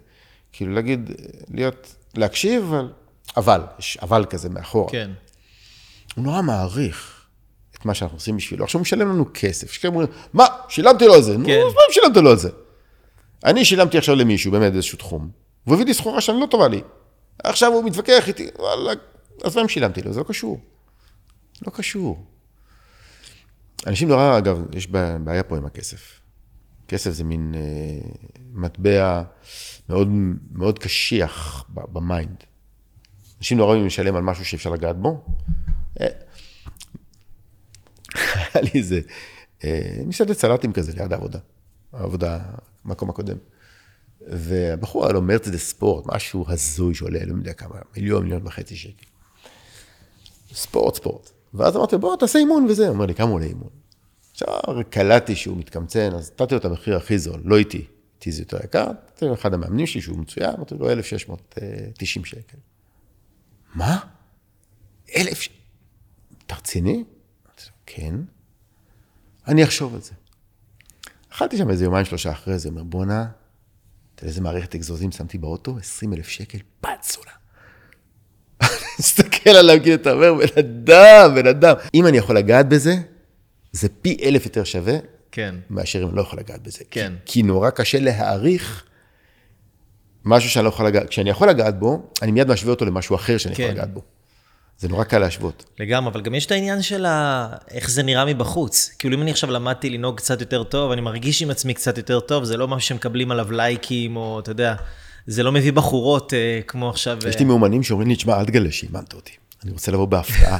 כאילו להגיד, להיות, להקשיב, אבל... אבל, יש אבל כזה מאחורה. כן. הוא נורא מעריך את מה שאנחנו עושים בשבילו. עכשיו הוא משלם לנו כסף. שכן אומרים, מה, שילמתי לו על זה? כן. נו, אז מה אם שילמת לו על זה? אני שילמתי עכשיו למישהו, באמת איזשהו תחום, והוא הביא לי סחורה שאני לא טובה לי. עכשיו הוא מתווכח איתי, וואלה, אז מה אם שילמתי לו? זה לא קשור. לא קשור. אנשים נורא, אגב, יש בעיה פה עם הכסף. כסף זה מין אה, מטבע מאוד, מאוד קשיח במיינד. אנשים לא רואים אם משלם על משהו שאפשר לגעת בו. היה לי איזה מסעדת סלטים כזה ליד העבודה, העבודה, המקום הקודם. והבחור היה לו מרצדס ספורט, משהו הזוי שעולה, לא יודע כמה, מיליון, מיליון וחצי שקל. ספורט, ספורט. ואז אמרתי, בוא, תעשה אימון וזה. הוא אומר לי, כמה עולה אימון? עכשיו קלטתי שהוא מתקמצן, אז נתתי לו את המחיר הכי זול, לא איתי. איתי זה יותר יקר, נתתי לו אחד המאמנים שלי שהוא מצוין, אמרתי לו אלף שש מאות תשעים שקל. מה? אלף ש... תרציני? כן. אני אחשוב את זה. אכלתי שם איזה יומיים שלושה אחרי זה, אומר, בונה, אתה איזה מערכת אגזוזים שמתי באוטו, עשרים אלף שקל, פצולה. אני מסתכל עליו, כי אתה אומר, בן אדם, בן אדם. אם אני יכול לגעת בזה, זה פי אלף יותר שווה, כן. מאשר אם אני לא יכול לגעת בזה. כן. כי, כי נורא קשה להעריך, משהו שאני לא יכול לגעת, כשאני יכול לגעת בו, אני מיד משווה אותו למשהו אחר שאני כן. יכול לגעת בו. זה נורא קל להשוות. לגמרי, אבל גם יש את העניין של ה... איך זה נראה מבחוץ. כאילו אם אני עכשיו למדתי לנהוג קצת יותר טוב, אני מרגיש עם עצמי קצת יותר טוב, זה לא מה שמקבלים עליו לייקים, או אתה יודע, זה לא מביא בחורות אה, כמו עכשיו... יש לי מאומנים שאומרים לי, תשמע, אל תגלה שאימנת אותי. אני רוצה לבוא בהפתעה.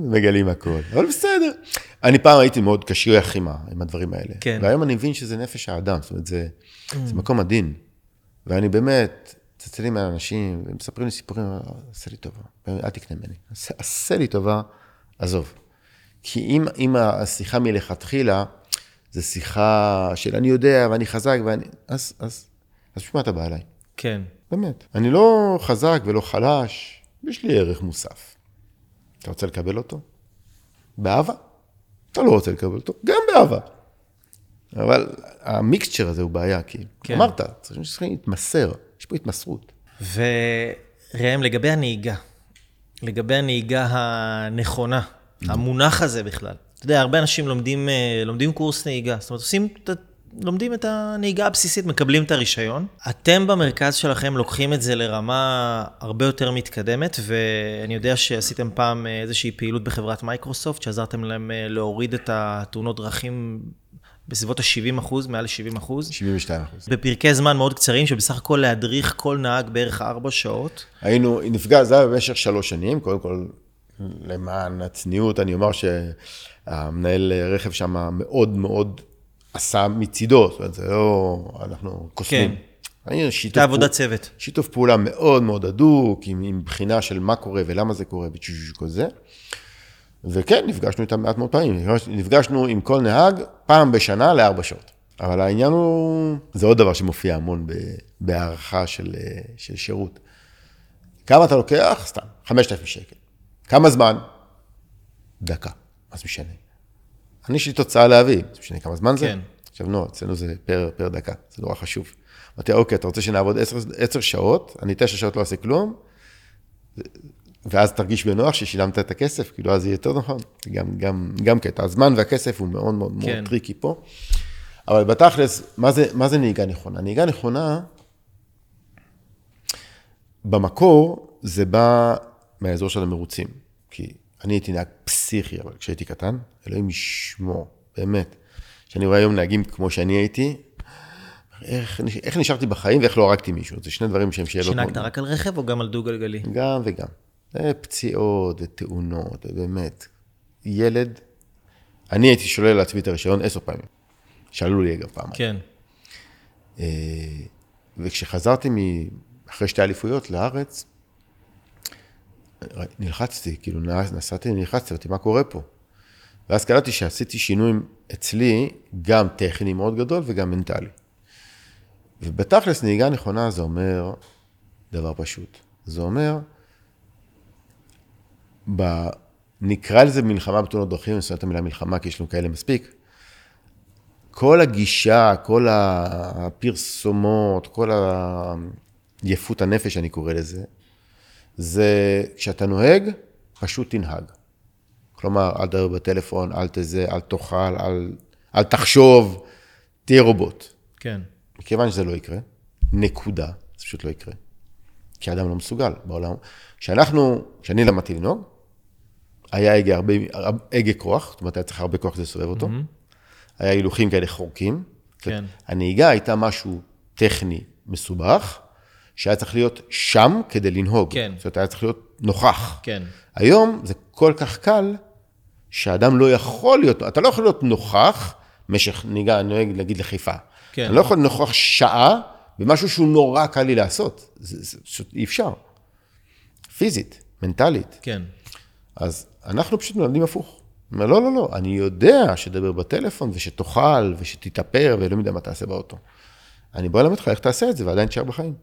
מגלים הכל. אבל בסדר. אני פעם הייתי מאוד קשיר יחימה עם הדברים האלה. כן. והיום אני מבין שזה נפש האדם, זאת אומרת, זה, mm. זה מקום עדין. ואני באמת, צצלים מהאנשים, הם מספרים לי סיפורים, עשה לי טובה, אל תקנה ממני. עשה, עשה לי טובה, עזוב. כי אם, אם השיחה מלכתחילה, זה שיחה של אני יודע ואני חזק ואני... אז, אז, אז שמה אתה בא אליי? כן. באמת. אני לא חזק ולא חלש, יש לי ערך מוסף. אתה רוצה לקבל אותו? באהבה? אתה לא רוצה לקבל אותו? גם באהבה. אבל המיקסצ'ר הזה הוא בעיה, כי כן. אמרת, צריך להתמסר, יש פה התמסרות. ורם, לגבי הנהיגה, לגבי הנהיגה הנכונה, המונח הזה בכלל, אתה יודע, הרבה אנשים לומדים, לומדים קורס נהיגה, זאת אומרת, עושים, לומדים את הנהיגה הבסיסית, מקבלים את הרישיון. אתם במרכז שלכם לוקחים את זה לרמה הרבה יותר מתקדמת, ואני יודע שעשיתם פעם איזושהי פעילות בחברת מייקרוסופט, שעזרתם להם להוריד את התאונות דרכים בסביבות ה-שבעים אחוז, מעל ל-שבעים אחוז. שבעים ושתיים אחוז. בפרקי זמן מאוד קצרים, שבסך הכל להדריך כל נהג בערך ארבע שעות. היינו, נפגע זה במשך שלוש שנים, קודם כל, למען הצניעות, אני אומר שהמנהל רכב שם מאוד מאוד עשה מצידו, זאת אומרת, זה לא, אנחנו קוסמים. כן, זה עבודת צוות. שיתוף פעולה מאוד מאוד הדוק, עם, עם בחינה של מה קורה ולמה זה קורה, ושכל זה. וכן, נפגשנו איתם מעט מאוד פעמים, נפגשנו עם כל נהג פעם בשנה לארבע שעות. אבל העניין הוא, זה עוד דבר שמופיע המון בהערכה של, של שירות. כמה אתה לוקח? סתם, חמשת אלפים שקל. כמה זמן? דקה. אז משנה. אני יש לי תוצאה להביא. אז משנה כמה זמן זה? כן. עכשיו, נו, אצלנו זה פר, פר דקה. זה נורא חשוב. אמרתי, אוקיי, אתה רוצה שנעבוד עשר שעות, אני תשע שעות לא עושה כלום, ואז תרגיש בנוח ששילמת את הכסף, כאילו אז יהיה יותר נכון. גם, גם, גם קטע. הזמן והכסף הוא מאוד מאוד, כן. מאוד טריקי פה. אבל בתכלס, מה זה, מה זה נהיגה נכונה? נהיגה נכונה, במקור, זה בא מהאזור של המרוצים, כי אני הייתי נהג פסיכי, אבל כשהייתי קטן, אלוהים ישמור, באמת. כשאני רואה היום נהגים כמו שאני הייתי, איך, איך נשארתי בחיים ואיך לא הרגתי מישהו, זה שני דברים שהם שאלות. שנהגת רק על רכב או גם על דו גלגלי? גם וגם. פציעות ותאונות, באמת. ילד, אני הייתי שולל לעצמי את הרישיון עשר פעמים, שאלו לי אגב פעם. כן. וכשחזרתי אחרי שתי אליפויות לארץ, נלחצתי, כאילו נסעתי, נלחצתי, ראיתי מה קורה פה. ואז קלטתי שעשיתי שינויים אצלי, גם טכני מאוד גדול וגם מנטלי. ובתכלס נהיגה נכונה זה אומר דבר פשוט. זה אומר, ב... נקרא לזה מלחמה בתאונות דרכים, אני שונא את המילה מלחמה כי יש לנו כאלה מספיק. כל הגישה, כל הפרסומות, כל היפות הנפש אני קורא לזה, זה כשאתה נוהג, פשוט תנהג. כלומר, אל תדבר בטלפון, אל תזה, אל תאכל, אל, אל תחשוב, תהיה רובוט. כן. מכיוון שזה לא יקרה, נקודה, זה פשוט לא יקרה. כי האדם לא מסוגל בעולם. כשאנחנו, כשאני למדתי לנהוג, היה הגה, הרבה, הגה כוח, זאת אומרת, היה צריך הרבה כוח כדי לסובב אותו. Mm-hmm. היה הילוכים כאלה חורקים. כן. הנהיגה הייתה משהו טכני מסובך, שהיה צריך להיות שם כדי לנהוג. כן. זאת אומרת, היה צריך להיות נוכח. כן. היום זה כל כך קל, שהאדם לא יכול להיות, אתה לא יכול להיות נוכח, משך נהיגה, אני נוהג להגיד לחיפה. כן. אתה לא יכול להיות נוכח שעה, במשהו שהוא נורא קל לי לעשות. זה פשוט אי אפשר. פיזית, מנטלית. כן. אז אנחנו פשוט מלמדים הפוך. לא, לא, לא, אני יודע שדבר בטלפון, ושתאכל, ושתתאפר, ולא יודע מה תעשה באוטו. אני בוא ללמד לך איך תעשה את זה, ועדיין תשאר בחיים.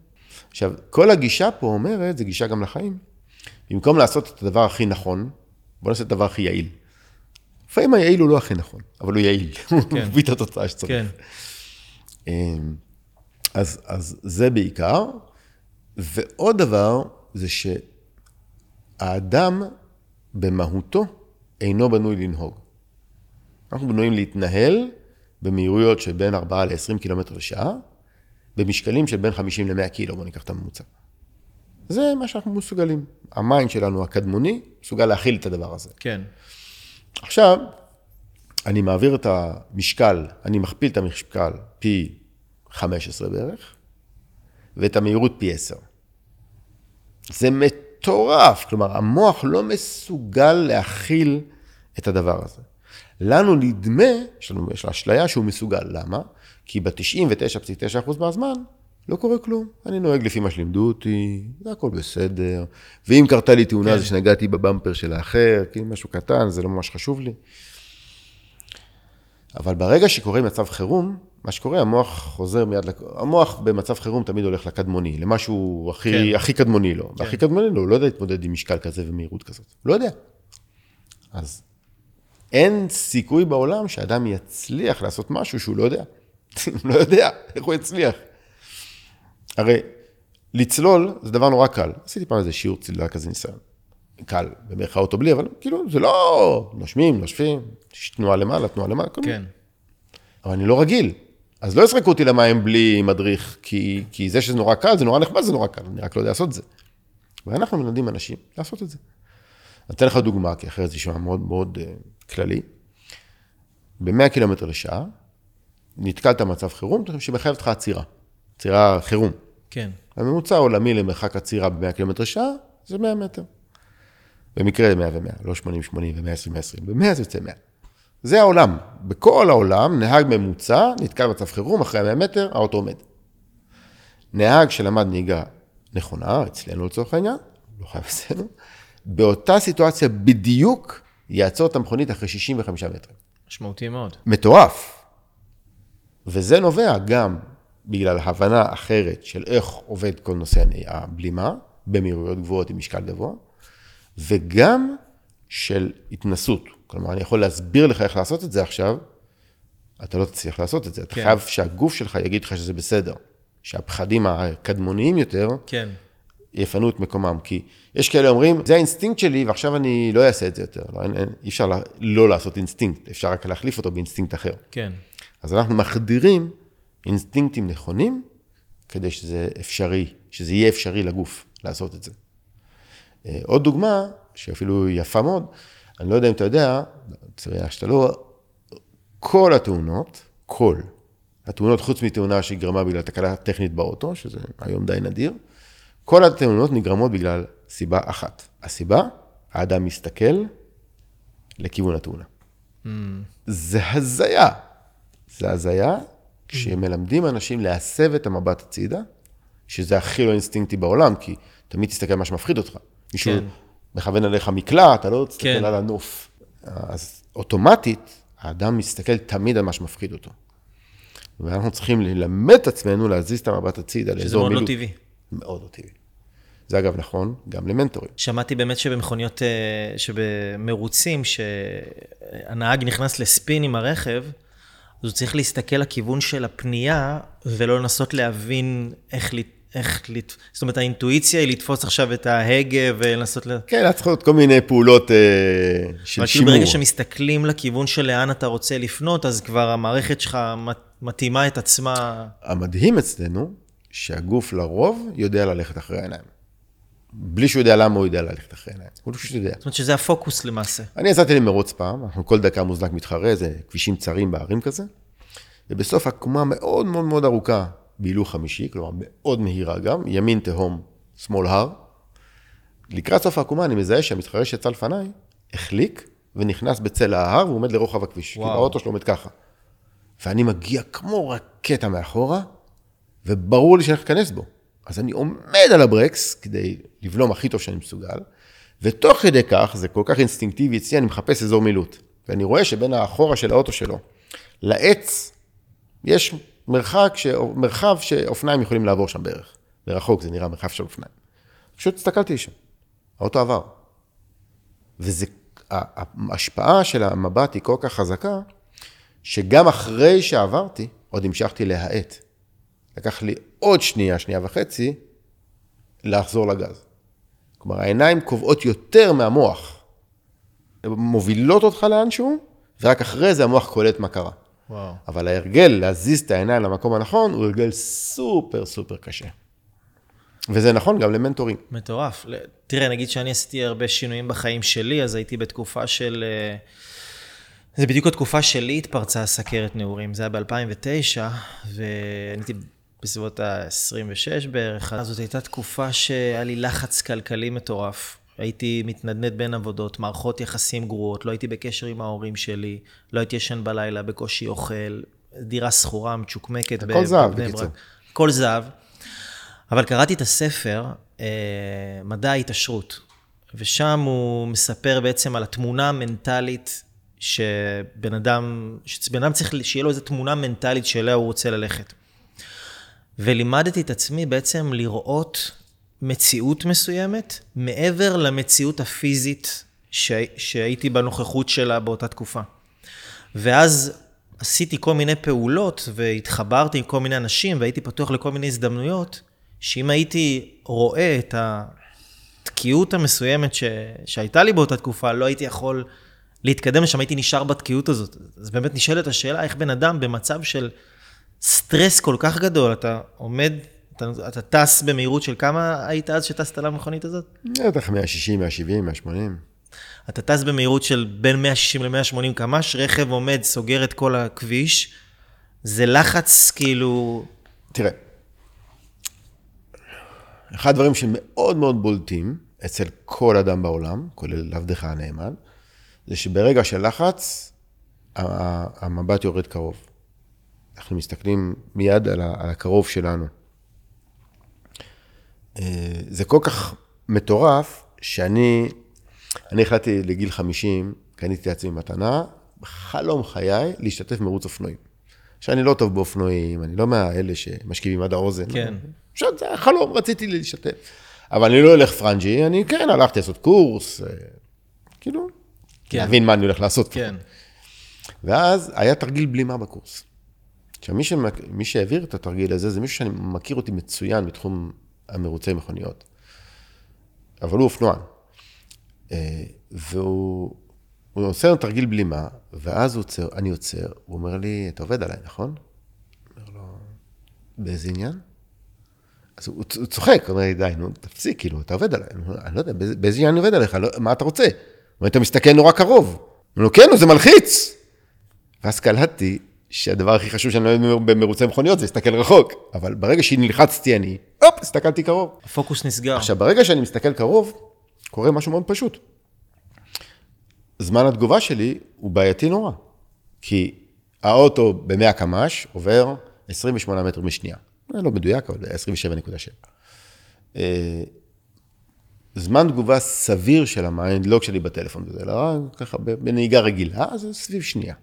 עכשיו, כל הגישה פה אומרת, זה גישה גם לחיים. במקום לעשות את הדבר הכי נכון, בוא נעשה את הדבר הכי יעיל. לפעמים היעיל הוא לא הכי נכון, אבל הוא יעיל. הוא מביא את התוצאה שצריך. אז זה בעיקר. ועוד דבר, זה שהאדם במהותו אינו בנוי לנהוג. אנחנו בנויים להתנהל במהירויות שבין ארבעה לעשרים קילומטר לשעה, במשקלים של בין חמישים למאה קילו, בוא ניקח את הממוצע. זה מה שאנחנו מסוגלים. המיינד שלנו הקדמוני, מסוגל להכיל את הדבר הזה. כן. עכשיו, אני מעביר את המשקל, אני מכפיל את המשקל פי חמש עשרה בערך, ואת המהירות פי עשר. זה מטורף, כלומר, המוח לא מסוגל להכיל את הדבר הזה. לנו נדמה, יש לנו אשליה שהוא מסוגל. למה? כי ב-תשעים ותשע נקודה תשע אחוז מהזמן לא קורה כלום. אני נוהג לפי מה שלימדו אותי, זה הכל בסדר. ואם קרתה לי תאונה, זה שנגעתי בבמפר של האחר, כאילו משהו קטן, זה לא ממש חשוב לי. אבל ברגע שקורה מצב חירום, מה שקורה, המוח חוזר מיד, המוח במצב חירום תמיד הולך לקדמוני, למשהו הכי, הכי קדמוני לו. והכי קדמוני לו, הוא לא יודע להתמודד עם משקל כזה ומהירות כזאת. הוא לא יודע. אז אין סיכוי בעולם שאדם יצליח לעשות משהו שהוא לא יודע. הוא לא יודע איך הוא יצליח. הרי לצלול זה דבר נורא קל. עשיתי פעם איזה שיעור צלילה כזה ניסיון. קל, במרכאות או בלי, אבל כאילו זה לא נושמים, נושפים, תנועה למעלה, תנועה למעלה, כל מיני. כן. אבל אני לא רגיל. אז לא יסרקו אותי למים בלי מדריך, כי, כי זה שזה נורא קל, זה נורא נחמד, זה נורא קל, אני רק לא יודע לעשות את זה. ואנחנו מלמדים אנשים לעשות את זה. אני אתן לך דוגמה, כי אחרת זה שמה מאוד מאוד uh, כללי. ב-מאה קילומטר לשעה, נתקלת מצב חירום, שמחייב אותך עצירה. עצירה חירום. כן. הממוצע העולמי למרחק עצירה ב-מאה קילומטר לשעה, זה מאה מטר. במקרה זה מאה ומאה, לא שמונים שמונים ו-מאה עשרים מאה עשרים, ב-מאה זה יוצא מאה. זה העולם. בכל העולם, נהג ממוצע, נתקל במצב חירום, אחרי מאה מטר, האוטו עומד. נהג שלמד נהיגה נכונה, אצלנו לצורך העניין, לא חייב בסדר, באותה סיטואציה בדיוק יעצור את המכונית אחרי שישים וחמישה מטרים. משמעותי מאוד. מטורף. וזה נובע גם בגלל הבנה אחרת של איך עובד כל נושא הבלימה, במהירויות גבוהות עם משקל גבוה, וגם של התנסות. כלומר, אני יכול להסביר לך איך לעשות את זה עכשיו, אתה לא תצליח לעשות את זה. כן. אתה חייב שהגוף שלך יגיד לך שזה בסדר. שהפחדים הקדמוניים יותר, כן. יפנו את מקומם. כי יש כאלה אומרים, זה האינסטינקט שלי, ועכשיו אני לא אעשה את זה יותר. לא, אין, אין, אי אפשר לא, לא לעשות אינסטינקט, אפשר רק להחליף אותו באינסטינקט אחר. כן. אז אנחנו מחדירים אינסטינקטים נכונים, כדי שזה אפשרי, שזה יהיה אפשרי לגוף לעשות את זה. עוד דוגמה, שאפילו יפה מאוד, אני לא יודע אם אתה יודע, צריך שתלו, כל התאונות, כל, התאונות חוץ מתאונה שגרמה בגלל תקלה טכנית באוטו, שזה היום די נדיר, כל התאונות נגרמות בגלל סיבה אחת. הסיבה, האדם מסתכל לכיוון התאונה. Mm. זה הזיה. זה הזיה, mm. כשמלמדים אנשים להסב את המבט הצידה, שזה הכי לא אינסטינקטי בעולם, כי תמיד תסתכל מה שמפחיד אותך. מישהו כן. מכוון עליך מקלע, אתה לא תסתכל כן. על הנוף. אז אוטומטית, האדם מסתכל תמיד על מה שמפחיד אותו. ואנחנו צריכים ללמד את עצמנו להזיז את המבט הצידה לאזור מילוט. שזה מאוד לא טבעי. מאוד לא טבעי. זה אגב נכון, גם למנטורים. שמעתי באמת שבמכוניות, שבמרוצים, שהנהג נכנס לספין עם הרכב, אז הוא צריך להסתכל לכיוון של הפנייה, ולא לנסות להבין איך להתאר. איך לתפוס, זאת אומרת, האינטואיציה היא לתפוס עכשיו את ההגה ולנסות ל... כן, אתה צריך להיות כל מיני פעולות אה, של שימור. ברגע שמסתכלים לכיוון של לאן אתה רוצה לפנות, אז כבר המערכת שלך מתאימה את עצמה. המדהים אצלנו, שהגוף לרוב יודע ללכת אחרי העיניים. בלי שהוא יודע למה הוא יודע ללכת אחרי העיניים. הוא לא יודע. זאת אומרת שזה הפוקוס למעשה. אני יצאתי למרוץ פעם, אנחנו כל דקה מוזנק מתחרה, זה כבישים צרים בערים כזה, ובסוף הקומה מאוד מאוד מאוד ארוכה, בהילוך חמישי, כלומר מאוד מהירה גם, ימין תהום, שמאל הר. לקראת סוף העקומה אני מזהה שהמתחרה שיצא לפניי, החליק ונכנס בצל ההר, והוא עומד לרוחב הכביש, כי באוטו שלו עומד ככה. ואני מגיע כמו רקטה מאחורה, וברור לי שאני הולך להיכנס בו. אז אני עומד על הברקס, כדי לבלום הכי טוב שאני מסוגל, ותוך כדי כך, זה כל כך אינסטינקטיבי אצלי, אני מחפש אזור מילוט. ואני רואה שבין האחורה של האוטו שלו, לעץ, יש... מרחק ש... מרחב שאופניים יכולים לעבור שם בערך. מרחוק זה נראה מרחב של אופניים. פשוט הסתכלתי שם. האוטו עבר. וזה... ההשפעה של המבט היא כל כך חזקה, שגם אחרי שעברתי, עוד המשכתי להאט. לקח לי עוד שנייה, שנייה וחצי, לחזור לגז. כלומר, העיניים קובעות יותר מהמוח. הן מובילות אותך לאנשהו, ורק אחרי זה המוח קולט מה קרה. וואו. אבל ההרגל להזיז את העיניים למקום הנכון, הוא הרגל סופר סופר קשה. וזה נכון גם למנטורים. מטורף. תראה, נגיד שאני עשיתי הרבה שינויים בחיים שלי, אז הייתי בתקופה של... זה בדיוק התקופה שלי התפרצה סכרת נעורים. זה היה ב-אלפיים ותשע, והייתי בסביבות ה-עשרים ושש בערך. אז זאת הייתה תקופה שהיה לי לחץ כלכלי מטורף. הייתי מתנדנת בין עבודות, מערכות יחסים גרועות, לא הייתי בקשר עם ההורים שלי, לא הייתי ישן בלילה, בקושי אוכל, דירה סחורה, מצ'וקמקת. הכל זהב, בקיצור. הכל זהב. אבל קראתי את הספר, מדע ההתעשרות, ושם הוא מספר בעצם על התמונה המנטלית, שבן אדם, שבן אדם צריך שיהיה לו איזו תמונה מנטלית שאליה הוא רוצה ללכת. ולימדתי את עצמי בעצם לראות מציאות מסוימת, מעבר למציאות הפיזית שהייתי בנוכחות שלה באותה תקופה. ואז עשיתי כל מיני פעולות, והתחברתי עם כל מיני אנשים, והייתי פתוח לכל מיני הזדמנויות, שאם הייתי רואה את התקיעות המסוימת ש... שהייתה לי באותה תקופה, לא הייתי יכול להתקדם לשם, הייתי נשאר בתקיעות הזאת. אז באמת נשאלת השאלה, איך בן אדם במצב של סטרס כל כך גדול, אתה עומד, אתה, אתה טס במהירות של כמה היית אז שטסת למכונית הזאת? בטח מאה שישים, מאה שבעים, מאה שמונים. אתה טס במהירות של בין מאה שישים למאה שמונים כמש, רכב עומד, סוגר את כל הכביש, זה לחץ כאילו... תראה, אחד הדברים שמאוד מאוד בולטים אצל כל אדם בעולם, כולל עבדך הנאמן, זה שברגע של לחץ, המבט יורד קרוב. אנחנו מסתכלים מיד על הקרוב שלנו. זה כל כך מטורף, שאני אני החלטתי לגיל חמישים, קניתי לעצמי מתנה, חלום חיי להשתתף מרוץ אופנועים. שאני לא טוב באופנועים, אני לא מהאלה שמשכיבים עד האוזן. כן. פשוט זה חלום, רציתי להשתתף. אבל אני לא הולך פרנג'י, אני כן, הלכתי לעשות קורס, כאילו... כן. להבין מה אני הולך לעשות. כן. ואז היה תרגיל בלימה בקורס. עכשיו, מי, שמק... מי שהעביר את התרגיל הזה, זה מישהו שאני מכיר אותי מצוין בתחום המרוצי מכוניות. אבל הוא אופנוען. והוא הוא עושה לנו תרגיל בלימה, ואז הוא עוצר, אני עוצר, הוא אומר לי, אתה עובד עליי, נכון? אומר לו, באיזה עניין? אז הוא, הוא צוחק, הוא אומר לי, די, נו, תפסיק, כאילו, אתה עובד עליי. אני לא יודע, באיזה, באיזה עניין אני עובד עליך, לא, מה אתה רוצה? אבל אתה מסתכל נורא קרוב. אמרו, כן, זה מלחיץ. ואז קלטתי שהדבר הכי חשוב שאני אומר במרוצי מכוניות זה להסתכל רחוק. אבל ברגע שנלחצתי אני, הופ, הסתכלתי קרוב. הפוקוס נסגר. עכשיו, ברגע שאני מסתכל קרוב, קורה משהו מאוד פשוט. זמן התגובה שלי הוא בעייתי נורא. כי האוטו ב-מאה קמ"ש עובר עשרים ושמונה מטר משנייה. זה לא מדויק, אבל עשרים ושבע נקודה שבע. זמן תגובה סביר של המיינד, לא כשאני בטלפון וזה, אלא ככה בנהיגה רגילה, אז סביב שנייה.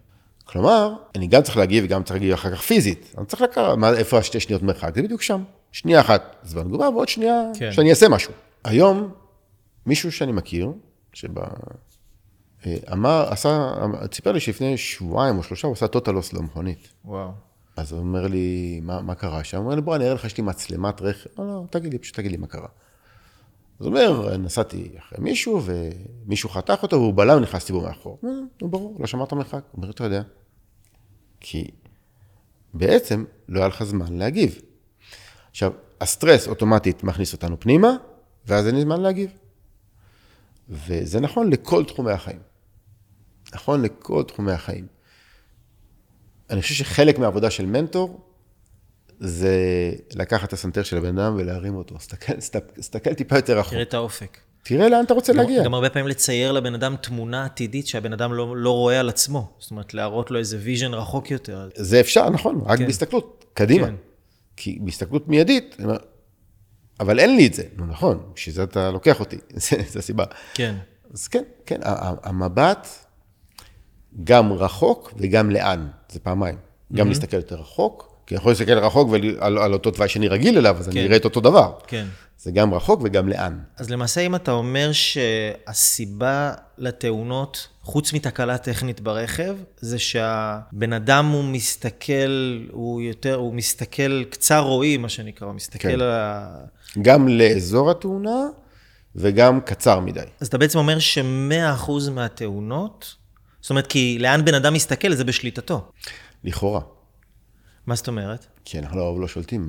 כלומר, אני גם צריך להגיע וגם צריך להגיע אחר כך פיזית. אני צריך לקראת, איפה שתי שניות מרחק, זה בדיוק שם. שנייה אחת זמן תגובה, ועוד שנייה כן. שאני אעשה משהו. היום, מישהו שאני מכיר, שבא, אמר, עשה, ציפר לי שלפני שבועיים או שלושה, הוא עשה טוטלוס לא מכונית. וואו. אז הוא אומר לי, מה, מה קרה שם? הוא אומר לי, בוא, אני אראה לך, יש לי מצלמת רכב. לא, לא, תגיד לי, פשוט תגיד לי מה קרה. זאת אומרת, נסעתי אחרי מישהו, ומישהו חתך אותו, והוא בלם, נכנסתי בו מאחור. נו, ברור, לא שמעת מרחק. הוא אומר, אתה יודע, כי בעצם לא היה לך זמן להגיב. עכשיו, הסטרס אוטומטית מכניס אותנו פנימה, ואז אין זמן להגיב. וזה נכון לכל תחומי החיים. נכון לכל תחומי החיים. אני חושב שחלק מהעבודה של מנטור, זה לקחת את הסנטר של הבן אדם ולהרים אותו. סתכל טיפה יותר רחוק. תראה את האופק. תראה לאן אתה רוצה להגיע. גם הרבה פעמים לצייר לבן אדם תמונה עתידית שהבן אדם לא רואה על עצמו. זאת אומרת, להראות לו איזה ויז'ן רחוק יותר. זה אפשר, נכון, רק בהסתכלות, קדימה. כי בהסתכלות מיידית, אבל אין לי את זה. נכון, שזה אתה לוקח אותי, זה הסיבה. כן. אז כן, כן, המבט גם רחוק וגם לאן, זה פעמיים. גם להסתכל יותר רחוק, כי אני יכול להסתכל רחוק ועל אותו תוואי שאני רגיל אליו, אז אני אראה את אותו דבר. כן. זה גם רחוק וגם לאן. אז למעשה, אם אתה אומר שהסיבה לתאונות, חוץ מתקלה טכנית ברכב, זה שהבן אדם הוא מסתכל, הוא יותר, הוא מסתכל קצר רואי, מה שנקרא, הוא מסתכל על... גם לאזור התאונה, וגם קצר מדי. אז אתה בעצם אומר ש-מאה אחוז מהתאונות, זאת אומרת, כי לאן בן אדם מסתכל, זה בשליטתו. לכאורה. מה זאת אומרת? כי אנחנו לא, לא שולטים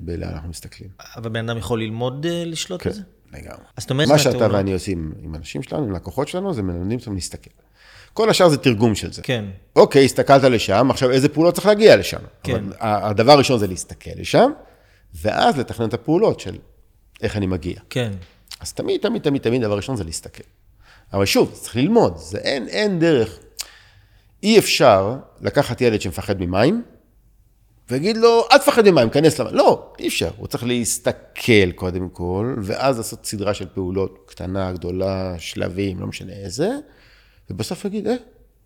בלאן אנחנו מסתכלים. אבל בן אדם יכול ללמוד לשלוט בזה? כן, לגמרי. אז זאת אומרת... מה שאתה התאונות... ואני עושים עם אנשים שלנו, עם לקוחות שלנו, זה מלמדים אותם להסתכל. כל השאר זה תרגום של זה. כן. אוקיי, הסתכלת לשם, עכשיו איזה פעולות צריך להגיע לשם. כן. אבל הדבר הראשון זה להסתכל לשם, ואז לתכנן את הפעולות של איך אני מגיע. כן. אז תמיד, תמיד, תמיד, תמיד, דבר ראשון זה להסתכל. אבל שוב, צריך ללמוד, זה אין, אין דרך. אי אפשר לקחת ילד שמפחד ממים, ויגיד לו, אל תפחד ממים, כנס למים. לא, אי אפשר. הוא צריך להסתכל קודם כל, ואז לעשות סדרה של פעולות קטנה, גדולה, שלבים, לא משנה איזה, ובסוף יגיד, אה,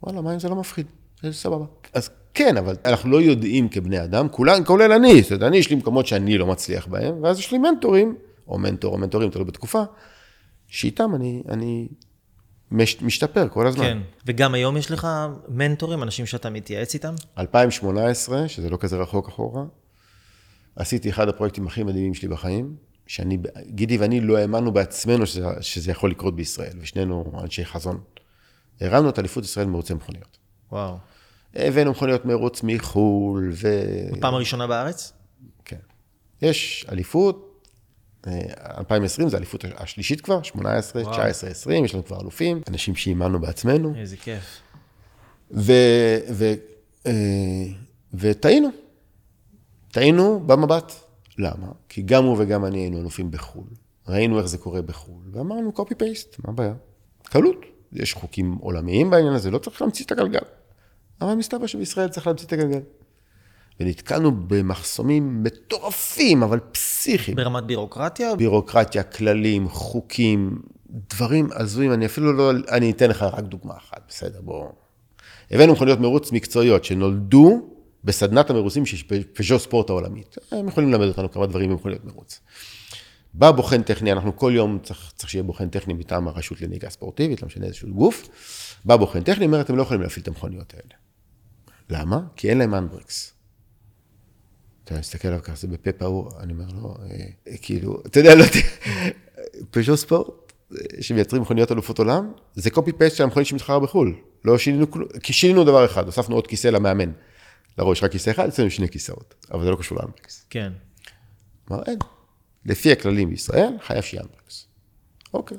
וואלה, מים זה לא מפחיד, זה סבבה. אז כן, אבל אנחנו לא יודעים כבני אדם, כולן, כולל אני, זאת אומרת, אני יש לי מקומות שאני לא מצליח בהם, ואז יש לי מנטורים, או מנטור, או מנטורים, תלוי בתקופה, שאיתם אני, אני מש, משתפר כל הזמן. כן, וגם היום יש לך מנטורים, אנשים שאתה מתייעץ איתם? אלפיים שמונה עשרה, שזה לא כזה רחוק אחורה, עשיתי אחד הפרויקטים הכי מדהימים שלי בחיים, שאני, גידי ואני לא האמנו בעצמנו שזה, שזה יכול לקרות בישראל, ושנינו אנשי חזון. הרמנו את אליפות ישראל מרוצי מכוניות. וואו. הבאנו מכוניות מרוץ מחול ו... בפעם הראשונה בארץ? כן. יש אליפות, אלפיים ועשרים, זו אליפות השלישית כבר, שמונה עשרה, וואו. תשע עשרה, עשרים, יש לנו כבר אלופים, אנשים שאימנו בעצמנו. איזה כיף. ו... ו... ו... וטעינו. טעינו במבט. למה? כי גם הוא וגם אני היינו אלופים בחול. ראינו איך זה קורה בחול, ואמרנו קופי פייסט, מה הבעיה? קלות. יש חוקים עולמיים בעניין הזה, לא צריך להמציא את הגלגל. אבל מסתבר שבישראל צריך להמציא את הגלגל. ונתקענו במחסומים מטורפים, אבל פסיכיים. ברמת בירוקרטיה? בירוקרטיה, כללים, חוקים, דברים עזויים. אני אפילו לא... אני אתן לך רק דוגמה אחת, בסדר, בוא. הבאנו מכוניות מרוץ מקצועיות שנולדו בסדנת המרוצים שיש פז'ו ספורט העולמית. הם יכולים ללמד אותנו כמה דברים במכוניות מרוץ. בא בוחן טכני, אנחנו כל יום צריך, צריך שיהיה בוחן טכני מטעם הרשות לנהיגה ספורטיבית, לא משנה איזשהו גוף. בא בוחן טכני, אומר, אתם לא יכולים להפעיל את המכוניות האלה. למה? כי אין להם הנדברקס. אתה מסתכל עליו ככה, זה בפה פעור, אני אומר לו, אה, כאילו, אתה יודע, לא יודע, פז'ו ספורט, שמייצרים מכוניות אלופות עולם, זה קופי פייסט של המכונית שמתחרה בחול. לא שינינו, כי שינינו דבר אחד, הוספנו עוד כיסא למאמן. לראש, רק כיסא אחד, עשינו שני כיסאות, אבל זה לא קשור להנדברקס. כן. כלומר, אין. לפי הכללים בישראל, חייב שיהיה אנברקס. אוקיי.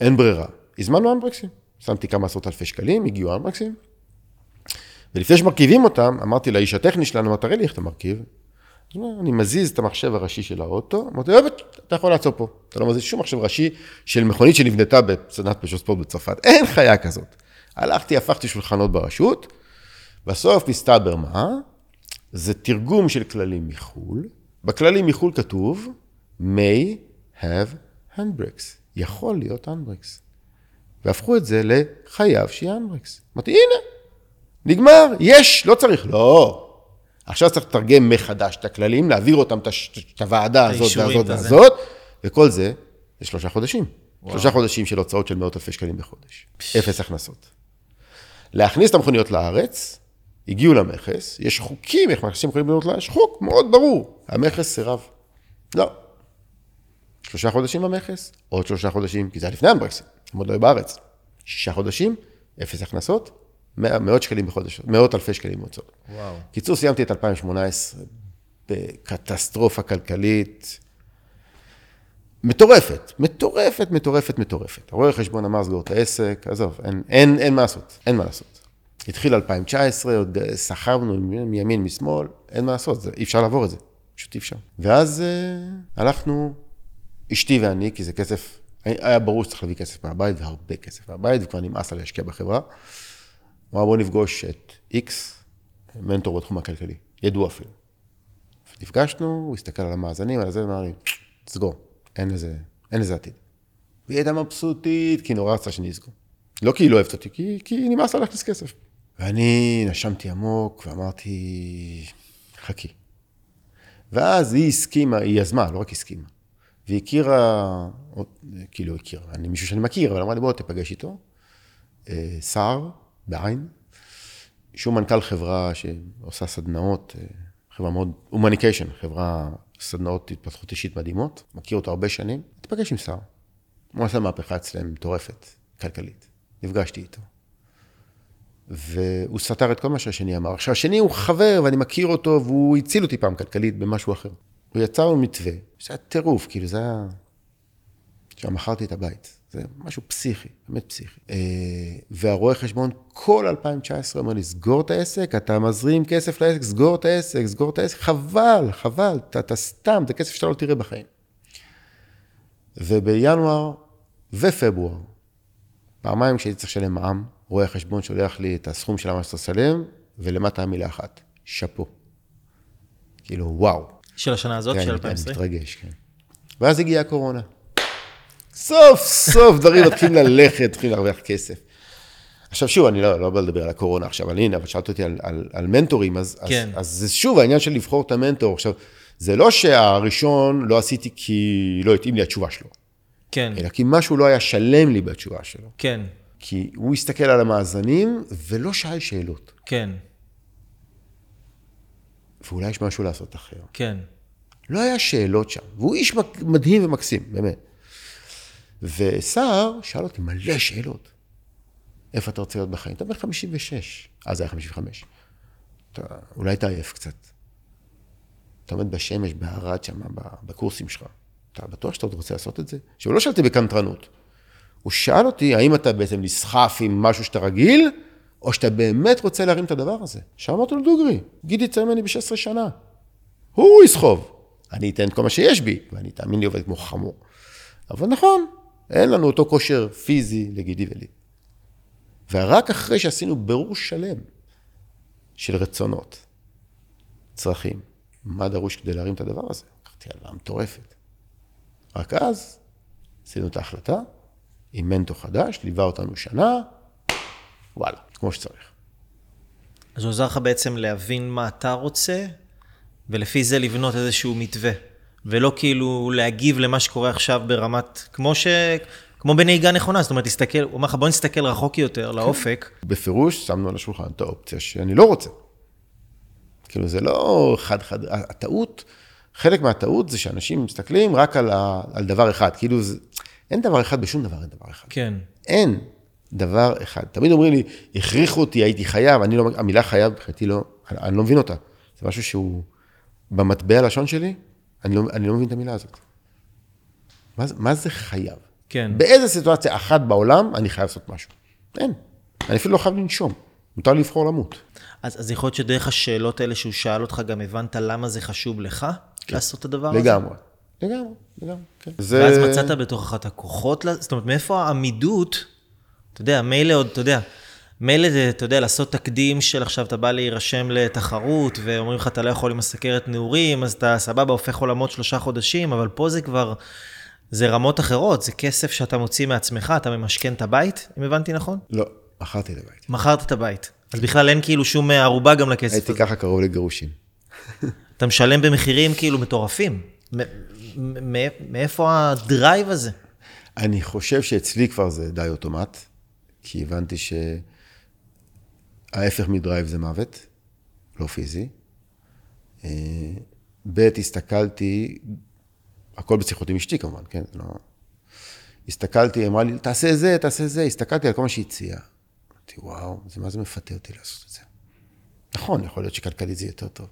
אין ברירה. הזמנו אנברקסים. שמתי כמה עשרות אלפי שקלים, הגיעו אנברקסים. ולפני שמרכיבים אותם, אמרתי לאיש הטכני שלנו, תראה לי איך אתה מרכיב. אני מזיז את המחשב הראשי של האוטו, אמרתי, אתה יכול לעצור פה. אתה לא מזיז שום מחשב ראשי של מכונית שנבנתה בסדנת פז'ו ספורט בצרפת. אין חיה כזאת. הלכתי, הפכתי שולחנות ברשות, בסוף מסתבר מה? זה תרגום של כללים מחול. בכללים מחול כתוב, may have handbrakes. יכול להיות handbrakes. והפכו את זה לחייב שיהיה handbrakes. אמרתי, הנה, נגמר, יש, לא צריך, לא. עכשיו צריך לתרגם מחדש את הכללים, להעביר אותם את הוועדה הזאת והזאת והזאת, וכל זה, זה שלושה חודשים. וואו. שלושה חודשים של הוצאות של מאות אלפי שקלים בחודש. פש. אפס הכנסות. להכניס את המכוניות לארץ, הגיעו למחס, יש חוקים, איך מכסים יכולים לבנות לה, יש חוק מאוד ברור. המחס סירב. לא. שלושה חודשים במחס, עוד שלושה חודשים, כי זה היה לפני האנברקסים, הם עוד לא היו בארץ. שישה חודשים, אפס הכנסות, מאות שקלים בחודש, מאות אלפי שקלים מוצאות. וואו. קיצור, סיימתי את אלפיים שמונה עשרה בקטסטרופה כלכלית מטורפת, מטורפת, מטורפת, מטורפת. הרואה חשבון אמר, סגור את העסק, עזוב, אין, אין, אין מה לעשות, אין מה לעשות. התחיל אלפיים תשע עשרה, עוד סחרנו מימין, משמאל, אין מה לעשות, אי אפשר לעבור את זה, פשוט אי אפשר. ואז אה, הלכנו, אשתי ואני, כי זה כסף, היה ברור שצריך להביא כסף מהבית, והרבה כסף מהבית, וכבר נמאס לה להשקיע בחברה. אמרה, בואו נפגוש את איקס, מנטור בתחום הכלכלי, ידוע אפילו. נפגשנו, הוא הסתכל על המאזנים, על זה, ואמר לי, סגור, אין לזה, אין לזה עתיד. והיא הייתה מבסוטית, כי נורא רצה שאני אסגור. לא כי היא לא אוהבת אותי, כי, כי נמאס לה להכניס כסף. ואני נשמתי עמוק ואמרתי, חכי. ואז היא הסכימה, היא יזמה, לא רק הסכימה. והיא הכירה, כאילו הכירה, אני מישהו שאני מכיר, אבל אמרה לי, בוא תפגש איתו. שר, בעין, שהוא מנכ"ל חברה שעושה סדנאות, חברה מאוד, הומניקיישן, חברה סדנאות התפתחות אישית מדהימות, מכיר אותו הרבה שנים, תפגש עם שר. הוא עשה מהפכה אצלם מטורפת, כלכלית. נפגשתי איתו. והוא סתר את כל מה שהשני אמר. עכשיו, השני הוא חבר, ואני מכיר אותו, והוא הציל אותי פעם כלכלית במשהו אחר. הוא יצר מתווה, זה היה טירוף, כאילו זה היה... שם מכרתי את הבית. זה משהו פסיכי, באמת פסיכי. והרואה חשבון כל אלפיים תשע עשרה אומר לי, סגור את העסק, אתה מזרים כסף לעסק, סגור את העסק, סגור את העסק, חבל, חבל, אתה סתם, זה כסף שאתה לא תראה בחיים. ובינואר ופברואר, פעמיים כשהייתי צריך לשלם מע"מ, רואה החשבון שולח לי את הסכום של מה שאתה סלם, ולמטה המילה אחת, שפו. כאילו, וואו. של השנה הזאת, של אלפיים ועשרים? אני מתרגש, כן. ואז הגיעה הקורונה. סוף סוף דברים מתחילים ללכת, מתחילים להרוויח כסף. עכשיו שוב, אני לא, לא בא לדבר על הקורונה עכשיו, אבל הנה, אבל שאלת אותי על, על, על מנטורים, אז, כן. אז, אז זה שוב העניין של לבחור את המנטור. עכשיו, זה לא שהראשון לא עשיתי כי לא התאים לי התשובה שלו. כן. אלא כי משהו לא היה שלם לי בתשובה שלו. כן. כי הוא הסתכל על המאזנים ולא שאל שאלות. כן. ואולי יש משהו לעשות אחר. כן. לא היה שאלות שם. והוא איש מדהים ומקסים, באמת. וסער שאל אותי מלא שאלות. איפה אתה רוצה להיות בחיים? אתה בן חמישים ושש. אז היה חמישים וחמש. אתה, אולי אתה עייף קצת. אתה עומד בשמש, בהרד שם, בקורסים שלך. אתה בטוח שאתה עוד רוצה לעשות את זה? שהוא לא שאלתי בקנטרנות. הוא שאל אותי, האם אתה בעצם נסחף עם משהו שאתה רגיל, או שאתה באמת רוצה להרים את הדבר הזה? שאמרתי לו דוגרי, גידי צעיר ממני ב-שש עשרה שנה. הוא יסחוב. אני אתן את כל מה שיש בי, ואני תאמין לי עובד כמו חמור. אבל נכון, אין לנו אותו כושר פיזי לגידי ולי. ורק אחרי שעשינו ברור שלם של רצונות, צרכים, מה דרוש כדי להרים את הדבר הזה? לקחתי עליו מטורפת. רק אז עשינו את ההחלטה, עם מנטור חדש, ליווה אותנו שנה, וואלה, כמו שצריך. אז הוא עוזר לך בעצם להבין מה אתה רוצה, ולפי זה לבנות איזשהו מתווה, ולא כאילו להגיב למה שקורה עכשיו ברמת, כמו ש... כמו בנהיגה נכונה, זאת אומרת, תסתכל, הוא אומר לך, בוא נסתכל רחוק יותר, לאופק. בפירוש, שמנו על השולחן את האופציה שאני לא רוצה. כאילו, זה לא חד חד, הטעות, חלק מהטעות זה שאנשים מסתכלים רק על, ה, על דבר אחד, כאילו, זה, אין דבר אחד בשום דבר, אין דבר אחד. כן. אין דבר אחד. תמיד אומרים לי, הכריחו אותי, הייתי חייב, אני לא, המילה חייב, חייתי לא, אני לא מבין אותה. זה משהו שהוא, במטבע הלשון שלי, אני לא, אני לא מבין את המילה הזאת. מה, מה זה חייב? כן. באיזה סיטואציה אחת בעולם, אני חייב לעשות משהו. אין. אני אפילו לא חייב לנשום. מותר לבחור למות. אז, אז יכול להיות שדרך השאלות האלה שהוא שאל אותך, גם הבנת למה זה חשוב לך כן. לעשות את הדבר לגמרי. הזה? לגמרי. לגמרי, לגמרי, כן. זה... ואז מצאת בתוכך את הכוחות, זאת אומרת, מאיפה העמידות, אתה יודע, מילא עוד, אתה יודע, מילא זה, אתה יודע, לעשות תקדים של עכשיו אתה בא להירשם לתחרות, ואומרים לך, אתה לא יכול עם הסכרת נעורים, אז אתה סבבה, הופך עולמות שלושה חודשים, אבל פה זה כבר... זה רמות אחרות, זה כסף שאתה מוציא מעצמך, אתה ממשכן את הבית, אם הבנתי נכון? לא, מכרתי את הבית. מכרת את הבית. אז בכלל אין כאילו שום ערובה גם לכסף. הייתי ככה קרוב לגירושים. אתה משלם במחירים כאילו מטורפים. מאיפה הדרייב הזה? אני חושב שאצלי כבר זה די אוטומט, כי הבנתי שההפך מדרייב זה מוות, לא פיזי. ב' הסתכלתי... הכל בשיחות עם אשתי כמובן, כן? לא. הסתכלתי, אמרה לי, תעשה זה, תעשה זה. הסתכלתי על כל מה שהציעה. אמרתי, וואו, זה מה זה מפתה אותי לעשות את זה. נכון, יכול להיות שכלכלית זה יותר טוב.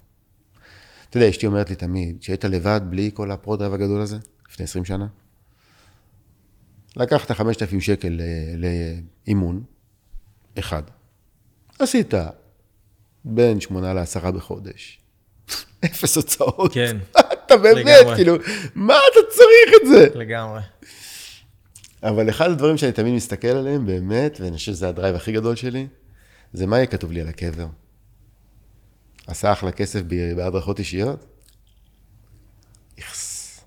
אתה יודע, אשתי אומרת לי תמיד, שהיית לבד בלי כל הפרודרייב הגדול הזה, לפני עשרים שנה. לקחת חמשת אלפים שקל לאימון, אחד. עשית בין שמונה לעשרה בחודש. אפס הוצאות. כן. אתה באמת, כאילו, מה אתה צריך את זה? לגמרי. אבל אחד הדברים שאני תמיד מסתכל עליהם, באמת, ואני חושב שזה הדרייב הכי גדול שלי, זה מה יהיה כתוב לי על הקבר. עשה אחלה כסף בהדרכות אישיות? יחס.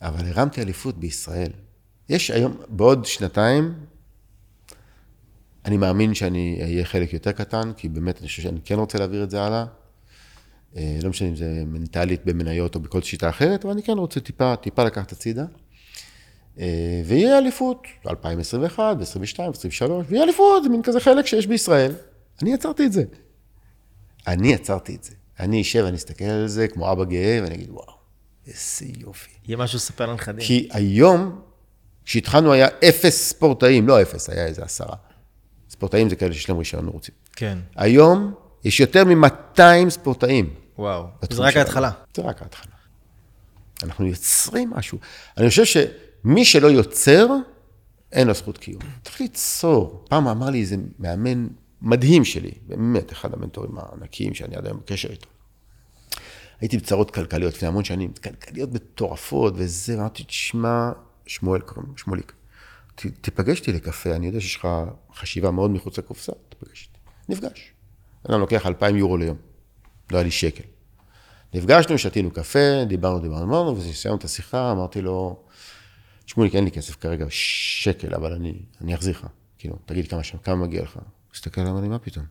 אבל הרמתי אליפות בישראל. יש היום, בעוד שנתיים, אני מאמין שאני אהיה חלק יותר קטן, כי באמת אני חושב שאני כן רוצה להעביר את זה הלאה, לא משנה אם זה מנטלית במניות או בכל שיטה אחרת, אבל אני כן רוצה טיפה, טיפה לקחת הצידה. ויהיה אליפות, אלפיים עשרים ואחת, עשרים ושתיים, עשרים ושלוש, ויהיה אליפות, זה מין כזה חלק שיש בישראל. אני יצרתי את זה. אני יצרתי את זה. אני יישב, אני אסתכל על זה כמו אבא גאה, ואני אגיד, וואו, איזה יופי. יהיה משהו ספר לנכדים. כי היום, כשהתחלנו היה אפס ספורטאים, לא אפס, היה איזה עשרה. ספורטאים זה כאלה שיש להם רישיון מרוצים. כן. היום... יש יותר מ-מאתיים ספורטאים. וואו, זה רק ההתחלה. זה רק ההתחלה. אנחנו יוצרים משהו. אני חושב שמי שלא יוצר, אין לו זכות קיום. צריך ליצור. פעם אמר לי איזה מאמן מדהים שלי, באמת אחד המנטורים הענקיים שאני עדיין בקשר איתו. הייתי בצרות כלכליות לפני המון שנים, כלכליות מטורפות וזה, ואמרתי, תשמע, שמואל, שמוליק, ת, תפגשתי לקפה, אני יודע שיש לך חשיבה מאוד מחוץ לקופסה, תפגשתי. נפגש. אני לוקח אלפיים יורו ליום, לא היה לי שקל. נפגשנו, שתינו קפה, דיברנו, דיברנו, דיברנו, וסיימנו את השיחה, אמרתי לו, שמוליק, אין לי כסף כרגע, שקל, אבל אני, אני אחזיר לך. כאילו, תגיד כמה שם, כמה מגיע לך? הסתכל למה אני, מה פתאום?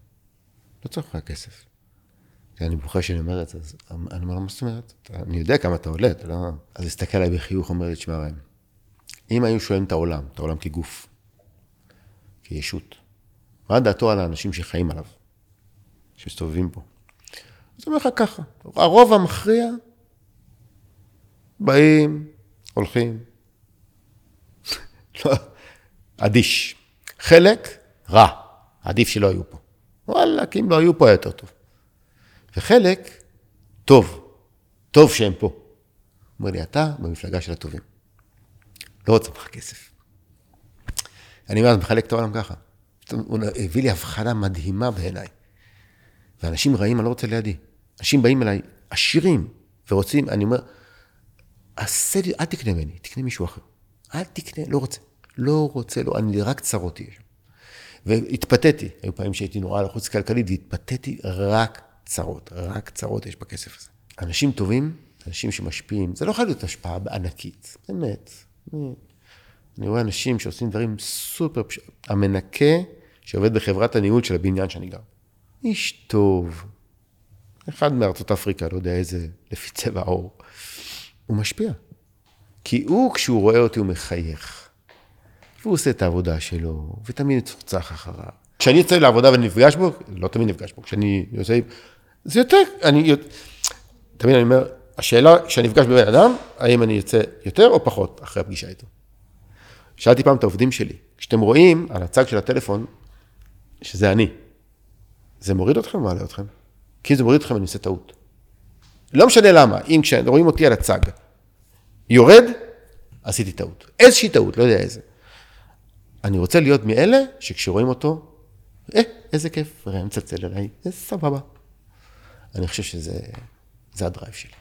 לא צריך לך כסף. אני בוכה שאני אומר את זה, אז אני אומר, מה זאת אומרת? אני יודע כמה אתה עולה, אתה לא... אז הסתכל עליי בחיוך, אומר לי, תשמע רם, אם היו שואלים את העולם, את העולם כגוף, כישות, מה דעתו על האנשים שחיים עליו, שמסתובבים פה? אז אומר לך ככה, הרוב המכריע, באים, הולכים, לא, אדיש. חלק, רע, עדיף שלא היו פה. וואלה, כי אם לא היו פה היה יותר טוב. וחלק, טוב, טוב שהם פה. אומר לי, אתה במפלגה של הטובים. לא רוצה לך כסף. אני אומר, מחלק את העולם ככה. הוא הביא לי הבחנה מדהימה בעיניי. ואנשים רעים, אני לא רוצה לידי. אנשים באים אליי עשירים ורוצים, אני אומר, עשה לי, אל תקנה ממני, תקנה מישהו אחר. אל תקנה, לא רוצה. לא רוצה, לא, אני רק צרות יש. והתפתיתי, היו פעמים שהייתי נורא לחוץ כלכלית, והתפתיתי רק צרות, רק צרות יש בכסף הזה. אנשים טובים, אנשים שמשפיעים, זה לא יכול להיות השפעה ענקית, באמת. אני רואה אנשים שעושים דברים סופר פשוט. המנקה שעובד בחברת הניהול של הבניין שאני גר. איש טוב. אחד מארצות אפריקה, לא יודע איזה, לפי צבע עור. הוא משפיע. כי הוא, כשהוא רואה אותי, הוא מחייך. והוא עושה את העבודה שלו, ותמיד צוחצח אחריו. כשאני יוצא לעבודה ואני נפגש בו, לא תמיד נפגש בו, כשאני יוצא, זה יותר, אני, תמיד אני אומר, השאלה, כשאני נפגש בבן אדם, האם אני יוצא יותר או פחות אחרי הפגישה איתו? שאלתי פעם את העובדים שלי, כשאתם רואים על הצג של הטלפון, שזה אני, זה מוריד אתכם או מעלה אתכם? כי זה מוריד אתכם, אני עושה טעות. לא משנה למה, אם כשרואים אותי על הצג, יורד, עשיתי טעות. איזושהי טעות, לא יודע איזה. אני רוצה להיות מאלה שכשרואים אותו, אה, איזה כיף, רם מצלצל אליי, זה סבבה. אני חושב שזה, זה הדרייב שלי.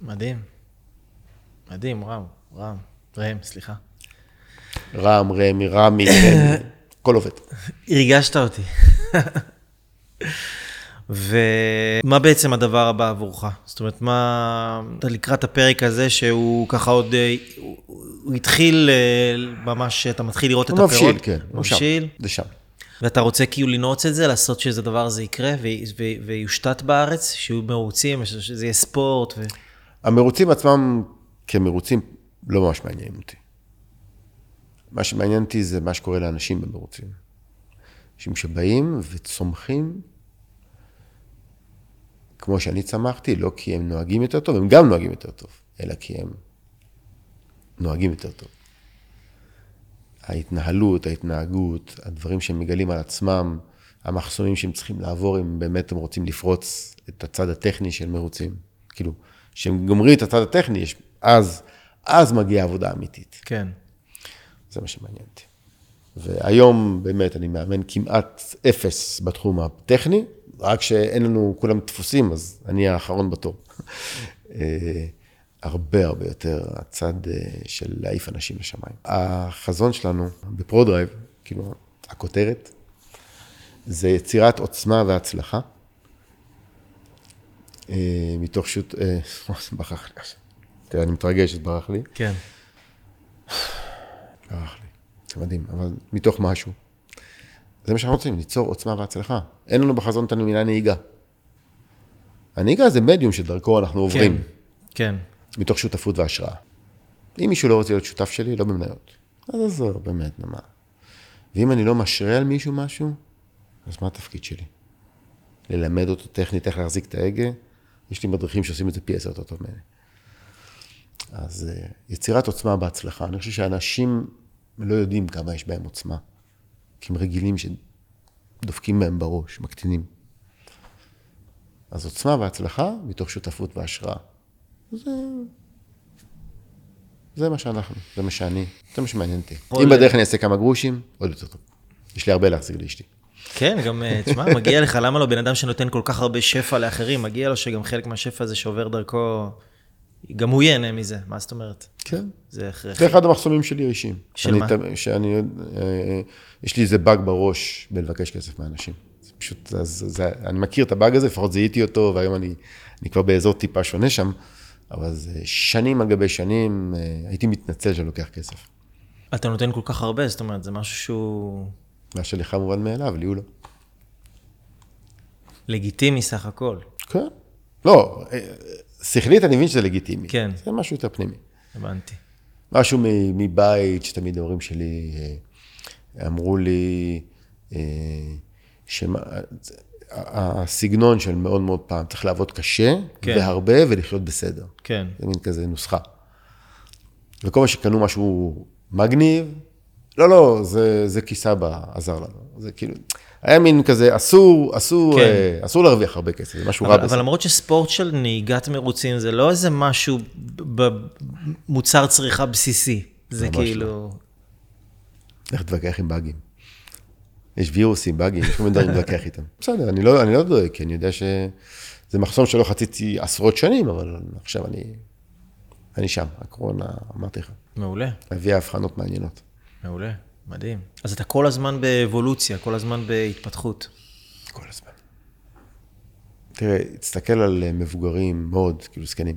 מדהים. מדהים, רם, רם, רם, סליחה. רם, רמי, רמי, כל עובד. הרגשת אותי. ומה בעצם הדבר הבא עבורך? זאת אומרת, מה, אתה לקראת הפרק הזה שהוא ככה עוד, הוא התחיל ממש, אתה מתחיל לראות את הפירות. מבשיל, כן. מבשיל. זה שם. ואתה רוצה כאילו לנעוץ את זה, לעשות שזה דבר הזה יקרה, ויושתת בארץ, שיהיו מרוצים, שזה יהיה ספורט. המרוצים עצמם כמרוצים לא ממש מעניינים אותי. מה שמעניין אותי זה מה שקורה לאנשים במרוצים. אנשים שבאים וצומחים, כמו שאני צמחתי, לא כי הם נוהגים יותר טוב, הם גם נוהגים יותר טוב, אלא כי הם נוהגים יותר טוב. ההתנהלות, ההתנהגות, הדברים שהם מגלים על עצמם, המחסומים שהם צריכים לעבור, אם באמת הם רוצים לפרוץ את הצד הטכני של מרוצים. כאילו, כשהם גומרים את הצד הטכני, אז, אז מגיעה העבודה אמיתית. כן. זה מה שמעניין אותי. והיום באמת אני מאמן כמעט אפס בתחום הטכני, רק שאין לנו כולם תפוסים, אז אני האחרון בתור. הרבה הרבה יותר הצד של להעיף אנשים לשמיים. החזון שלנו בפרודרייב, כאילו הכותרת, זה יצירת עוצמה והצלחה. מתוך שוט, ברח לי. תראה, אני מתרגש, ברח לי. כן. ברח לי. זה מדהים, אבל מתוך משהו. זה מה שאנחנו רוצים, ליצור עוצמה והצלחה. אין לנו בחזון את המילה נהיגה. הנהיגה זה מדיום שדרכו אנחנו עוברים. כן, כן. מתוך שותפות והשראה. אם מישהו לא רוצה להיות שותף שלי, לא במניות. אז עזוב, באמת, נמה. ואם אני לא משרה על מישהו משהו, אז מה התפקיד שלי? ללמד אותו טכנית, איך להחזיק את ההגה. יש לי מדריכים שעושים את זה פי עשר יותר טוב ממני. אז יצירת עוצמה בהצלחה. אני חושב שאנשים לא יודעים כמה יש בהם עוצמה. כי הם רגילים שדופקים בהם בראש, מקטינים. אז עוצמה והצלחה, מתוך שותפות והשראה. זה... זה מה שאנחנו, זה מה שאני, זה מה שמעניין אותי. אם בדרך אני אעשה כמה גרושים, עוד יותר טוב. יש לי הרבה להחזיק לאשתי. כן, גם, תשמע, מגיע לך, למה לא בן אדם שנותן כל כך הרבה שפע לאחרים, מגיע לו שגם חלק מהשפע הזה שעובר דרכו, גם הוא ייהנה מזה, מה זאת אומרת? כן. זה הכרחי. זה אחד המחסומים שלי אישיים. של מה? שאני, יש לי איזה באג בראש בלבקש כסף מהאנשים. זה פשוט, אני מכיר את הבאג הזה, לפחות זיהיתי אותו, והיום אני כבר באזור טיפה שונה שם, אבל שנים על גבי שנים, הייתי מתנצל שלוקח כסף. אתה נותן כל כך הרבה, זאת אומרת, זה משהו שהוא... מה שלך מובן מאליו, לי הוא לא. לגיטימי סך הכל. כן. לא, שכלית אני מבין שזה לגיטימי. כן. זה משהו יותר פנימי. הבנתי. משהו מבית שתמיד ההורים שלי אמרו לי, שהסגנון של מאוד מאוד פעם צריך לעבוד קשה, והרבה ולחיות בסדר. כן. זה מין כזה נוסחה. וכל מה שקנו משהו מגניב, לא, לא, זה, זה כיסה בעזר לנו. זה כאילו, היה מין כזה, אסור, אסור, כן. אסור להרוויח הרבה כסף, זה משהו אבל, רע אבל בסדר. אבל למרות שספורט של נהיגת מרוצים, זה לא איזה משהו במוצר צריכה בסיסי. זה כאילו... איך תווכח עם באגים? יש וירוסים, באגים, יש כל מיני דברים להתווכח איתם. בסדר, אני לא, אני לא דואג, כי אני יודע שזה מחסום שלא חציתי עשרות שנים, אבל עכשיו אני, אני שם, הקורונה, אמרתי לך. מעולה. להביא ההבחנות מעניינות. מעולה, מדהים. אז אתה כל הזמן באבולוציה, כל הזמן בהתפתחות. כל הזמן. תראה, תסתכל על מבוגרים מאוד, כאילו זקנים.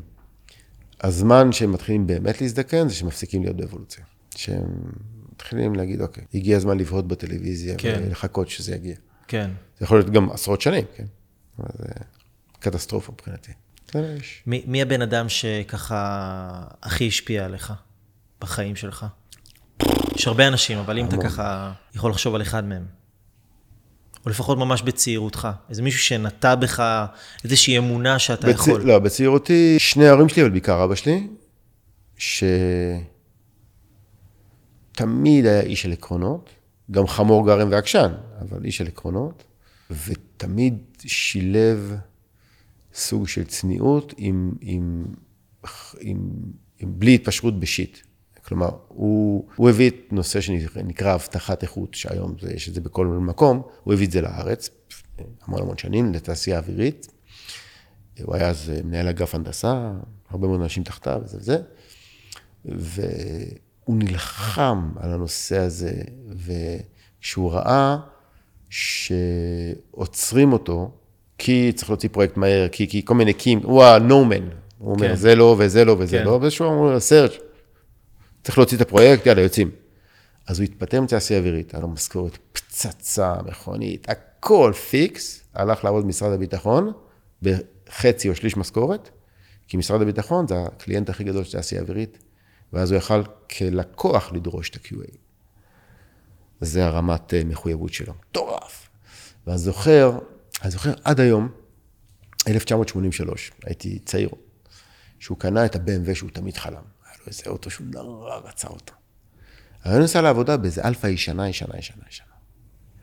הזמן שהם מתחילים באמת להזדקן, זה שמפסיקים להיות באבולוציה. שהם מתחילים להגיד, אוקיי, הגיע הזמן לבהות בטלוויזיה, כן. ולחכות שזה יגיע. כן. זה יכול להיות גם עשרות שנים, כן? זה קטסטרופה מבחינתי. מי, מי הבן אדם שככה הכי השפיע עליך, בחיים שלך? יש הרבה אנשים, אבל אם אתה ככה יכול לחשוב על אחד מהם, או לפחות ממש בצעירותך, איזה מישהו שנטע בך איזושהי אמונה שאתה יכול. לא, בצעירותי, שני ההורים שלי, אבל בעיקר אבא שלי, שתמיד היה איש של עקרונות, גם חמור גרם ועקשן, אבל איש של עקרונות, ותמיד שילב סוג של צניעות עם, עם, עם, עם בלי התפשרות בשיט. כלומר, הוא, הוא הביא את נושא שנקרא הבטחת איכות, שהיום זה, יש את זה בכל מקום, הוא הביא את זה לארץ, המון המון שנים, לתעשייה אווירית. הוא היה אז מנהל אגף הנדסה, הרבה מאוד אנשים תחתיו, וזה וזה. והוא נלחם על הנושא הזה, וכשהוא ראה שעוצרים אותו, כי צריך להוציא פרויקט מהר, כי, כי כל מיני קים, הוא ה-no-man, הוא אומר, כן. זה לא וזה לא וזה כן. לא, ושהוא אומר, סרט, צריך להוציא את הפרויקט, יאללה, יוצאים. אז הוא התפטר מתעשייה אווירית, היה לו משכורת פצצה, מכונית, הכל פיקס, הלך לעבוד במשרד הביטחון, בחצי או שליש משכורת, כי משרד הביטחון זה הקליינט הכי גדול של תעשייה אווירית, ואז הוא יכל כלקוח לדרוש את ה-קיו איי. זה הרמת מחויבות שלו, טורף. ואז זוכר, אז זוכר עד היום, אלף תשע מאות שמונים ושלוש, הייתי צעיר, שהוא קנה את ה-בי אם דאבליו שהוא תמיד חלם. איזה אוטו שהוא נראה רצה אותו. אבל אני נסע לעבודה באיזה אלפא ישנה, ישנה, ישנה, ישנה.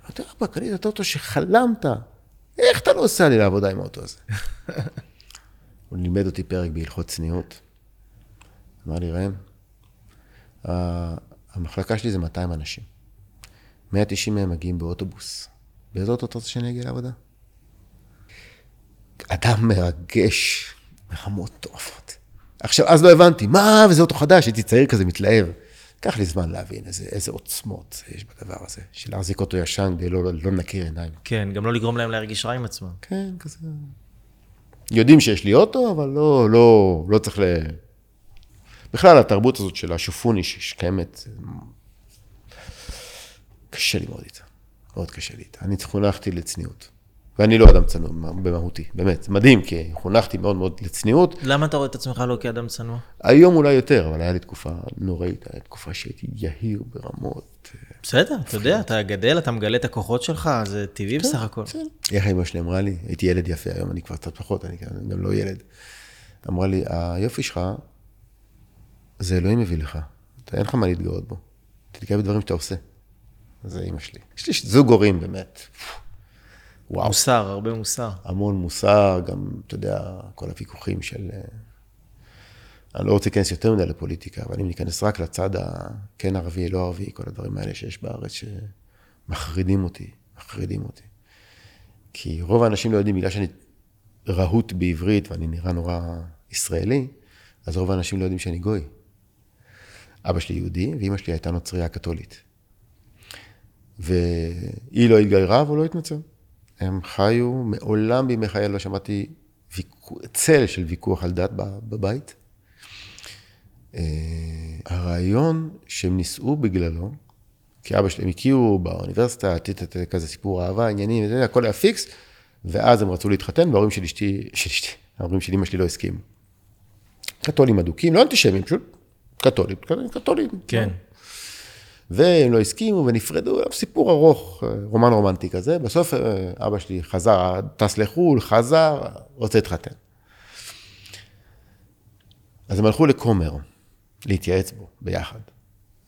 אמרתי, אבא, קנית את האוטו שחלמת. איך אתה לא עושה לי לעבודה עם האוטו הזה? הוא לימד אותי פרק בהלכות צניעות. אמר לי, רם, המחלקה שלי זה מאתיים אנשים. מאה ותשעים מהם מגיעים באוטובוס. באיזה אוטו אתה רוצה שאני אגיע לעבודה? אדם מרגש, מחמות טורפות. עכשיו, אז לא הבנתי, מה, וזה אותו חדש, הייתי צעיר כזה מתלהב. קח לי זמן להבין איזה, איזה עוצמות יש בדבר הזה, של להחזיק אותו ישן, כדי לא, לא נקיר עיניים. כן, גם לא לגרום להם להרגיש רע עם עצמם. כן, כזה. יודעים שיש לי אוטו, אבל לא, לא, לא צריך ל... בכלל, התרבות הזאת של השופוני שקיימת, קשה לי מאוד איתה, מאוד קשה לי איתה. אני חונכתי לצניעות. ואני לא אדם צנוע במהותי, באמת, מדהים, כי חונכתי מאוד מאוד לצניעות. למה אתה רואה את עצמך לא כאדם צנוע? היום אולי יותר, אבל היה לי תקופה נוראית, היה תקופה שהייתי יהיר ברמות. בסדר, אתה יודע, אתה גדל, אתה מגלה את הכוחות שלך, זה טבעי בסך הכל. איך אמא שלי אמרה לי, הייתי ילד יפה, היום אני כבר קצת פחות, אני גם לא ילד. אמרה לי, היופי שלך, זה אלוהים מביא לך, אין לך מה להתגאות בו, תתגאה בדברים שאתה עושה. זה אמא שלי. יש לי זוג הורים באמת. וואו. מוסר, הרבה מוסר. המון מוסר, גם, אתה יודע, כל הוויכוחים של... אני לא רוצה להיכנס יותר מדי לפוליטיקה, אבל אם ניכנס רק לצד הכן ערבי, לא ערבי, כל הדברים האלה שיש בארץ שמחרידים אותי, מחרידים אותי. כי רוב האנשים לא יודעים, בגלל שאני רהוט בעברית, ואני נראה נורא ישראלי, אז רוב האנשים לא יודעים שאני גוי. אבא שלי יהודי, ואמא שלי הייתה נוצריה קתולית. והיא לא התגיירה, והוא לא התנצר. הם חיו, מעולם בימי חיי לא שמעתי צל של ויכוח על דת בבית. הרעיון שהם נישאו בגללו, כי אבא שלהם הכירו באוניברסיטה, כזה סיפור אהבה, עניינים, הכל היה פיקס, ואז הם רצו להתחתן, וההורים של אשתי, ההורים של אמא שלי לא הסכימו. קתולים אדוקים, לא אנטישמים, פשוט קתולים, קתולים. כן. והם לא הסכימו ונפרדו, סיפור ארוך, רומן רומנטי כזה, בסוף אבא שלי חזר, טס לחול, חזר, רוצה להתחתן. אז הם הלכו לקומר, להתייעץ בו ביחד.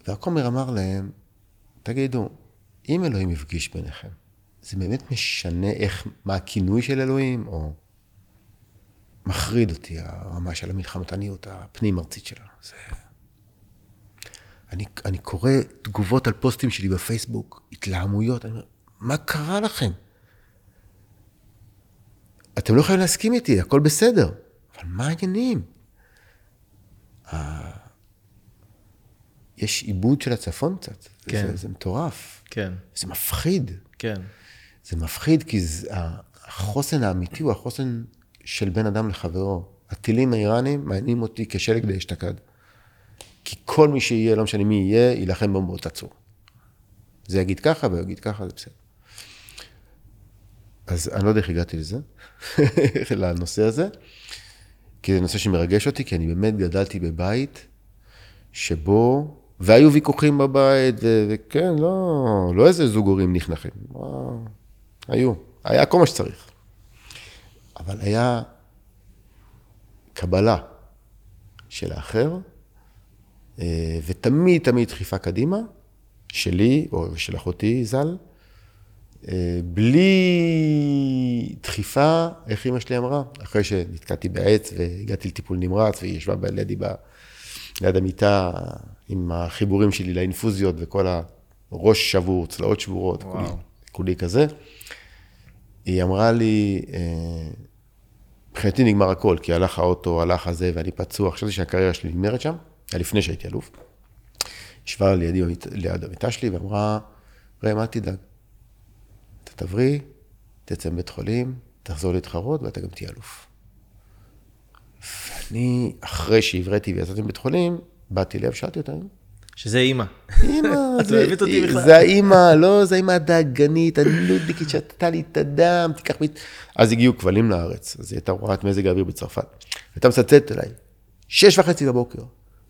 והקומר אמר להם, תגידו, אם אלוהים יפגיש ביניכם, זה באמת משנה איך, מה הכינוי של אלוהים, או מחריד אותי הרמה של המלחמתניות הפנים ארצית שלה. זה... אני, אני קורא תגובות על פוסטים שלי בפייסבוק, התלהמויות, אני אומר, מה קרה לכם? אתם לא חייבים להסכים איתי, הכל בסדר, אבל מה העניינים? יש עיבוד של הצפון קצת, כן. זה, זה מטורף, כן. זה מפחיד. כן. זה מפחיד כי זה, החוסן האמיתי הוא החוסן של בן אדם לחברו. הטילים האיראנים מעניינים אותי כשלג להשתקד. כי כל מי שיהיה, לא משנה מי יהיה, ילחם בו באותה צור. זה יגיד ככה, ויגיד ככה, זה בסדר. אז אני לא יודע איך הגעתי לזה, לנושא הזה, כי זה נושא שמרגש אותי, כי אני באמת גדלתי בבית שבו, והיו ויכוחים בבית, וכן, לא, לא איזה זוג הורים נחנכים. היו, היה כל מה שצריך. אבל היה קבלה של האחר, ותמיד תמיד דחיפה קדימה, שלי או של אחותי זל, בלי דחיפה, איך אמא שלי אמרה, אחרי שנתקעתי בעץ והגעתי לטיפול נמרץ, והיא ישבה לידי ליד המיטה עם החיבורים שלי לאינפוזיות וכל הראש שבור, צלעות שבורות, כולי, כולי כזה. היא אמרה לי, מבחינתי נגמר הכל, כי הלך האוטו, הלך הזה ואני פצוע, חשבתי שהקריירה שלי נגמרת שם. היה לפני שהייתי אלוף, ישבה לידי, ליד המיטה שלי ואמרה, רם, אל תדאג, אתה תבריא, תצא מבית חולים, תחזור להתחרות ואתה גם תהיה אלוף. ואני, אחרי שהבראתי ויצאתי מבית חולים, באתי לב, שאלתי אותה. שזה אימא. אימא. את אוהבת אותי בכלל. זה האימא, לא, זה האימא הדאגנית, הנודיקית שתתה לי את הדם, תיקח מי... אז הגיעו כבלים לארץ, אז היא הייתה רועת מזג האוויר בצרפת. הייתה מצלצלת אליי, שש וחצי בבוקר.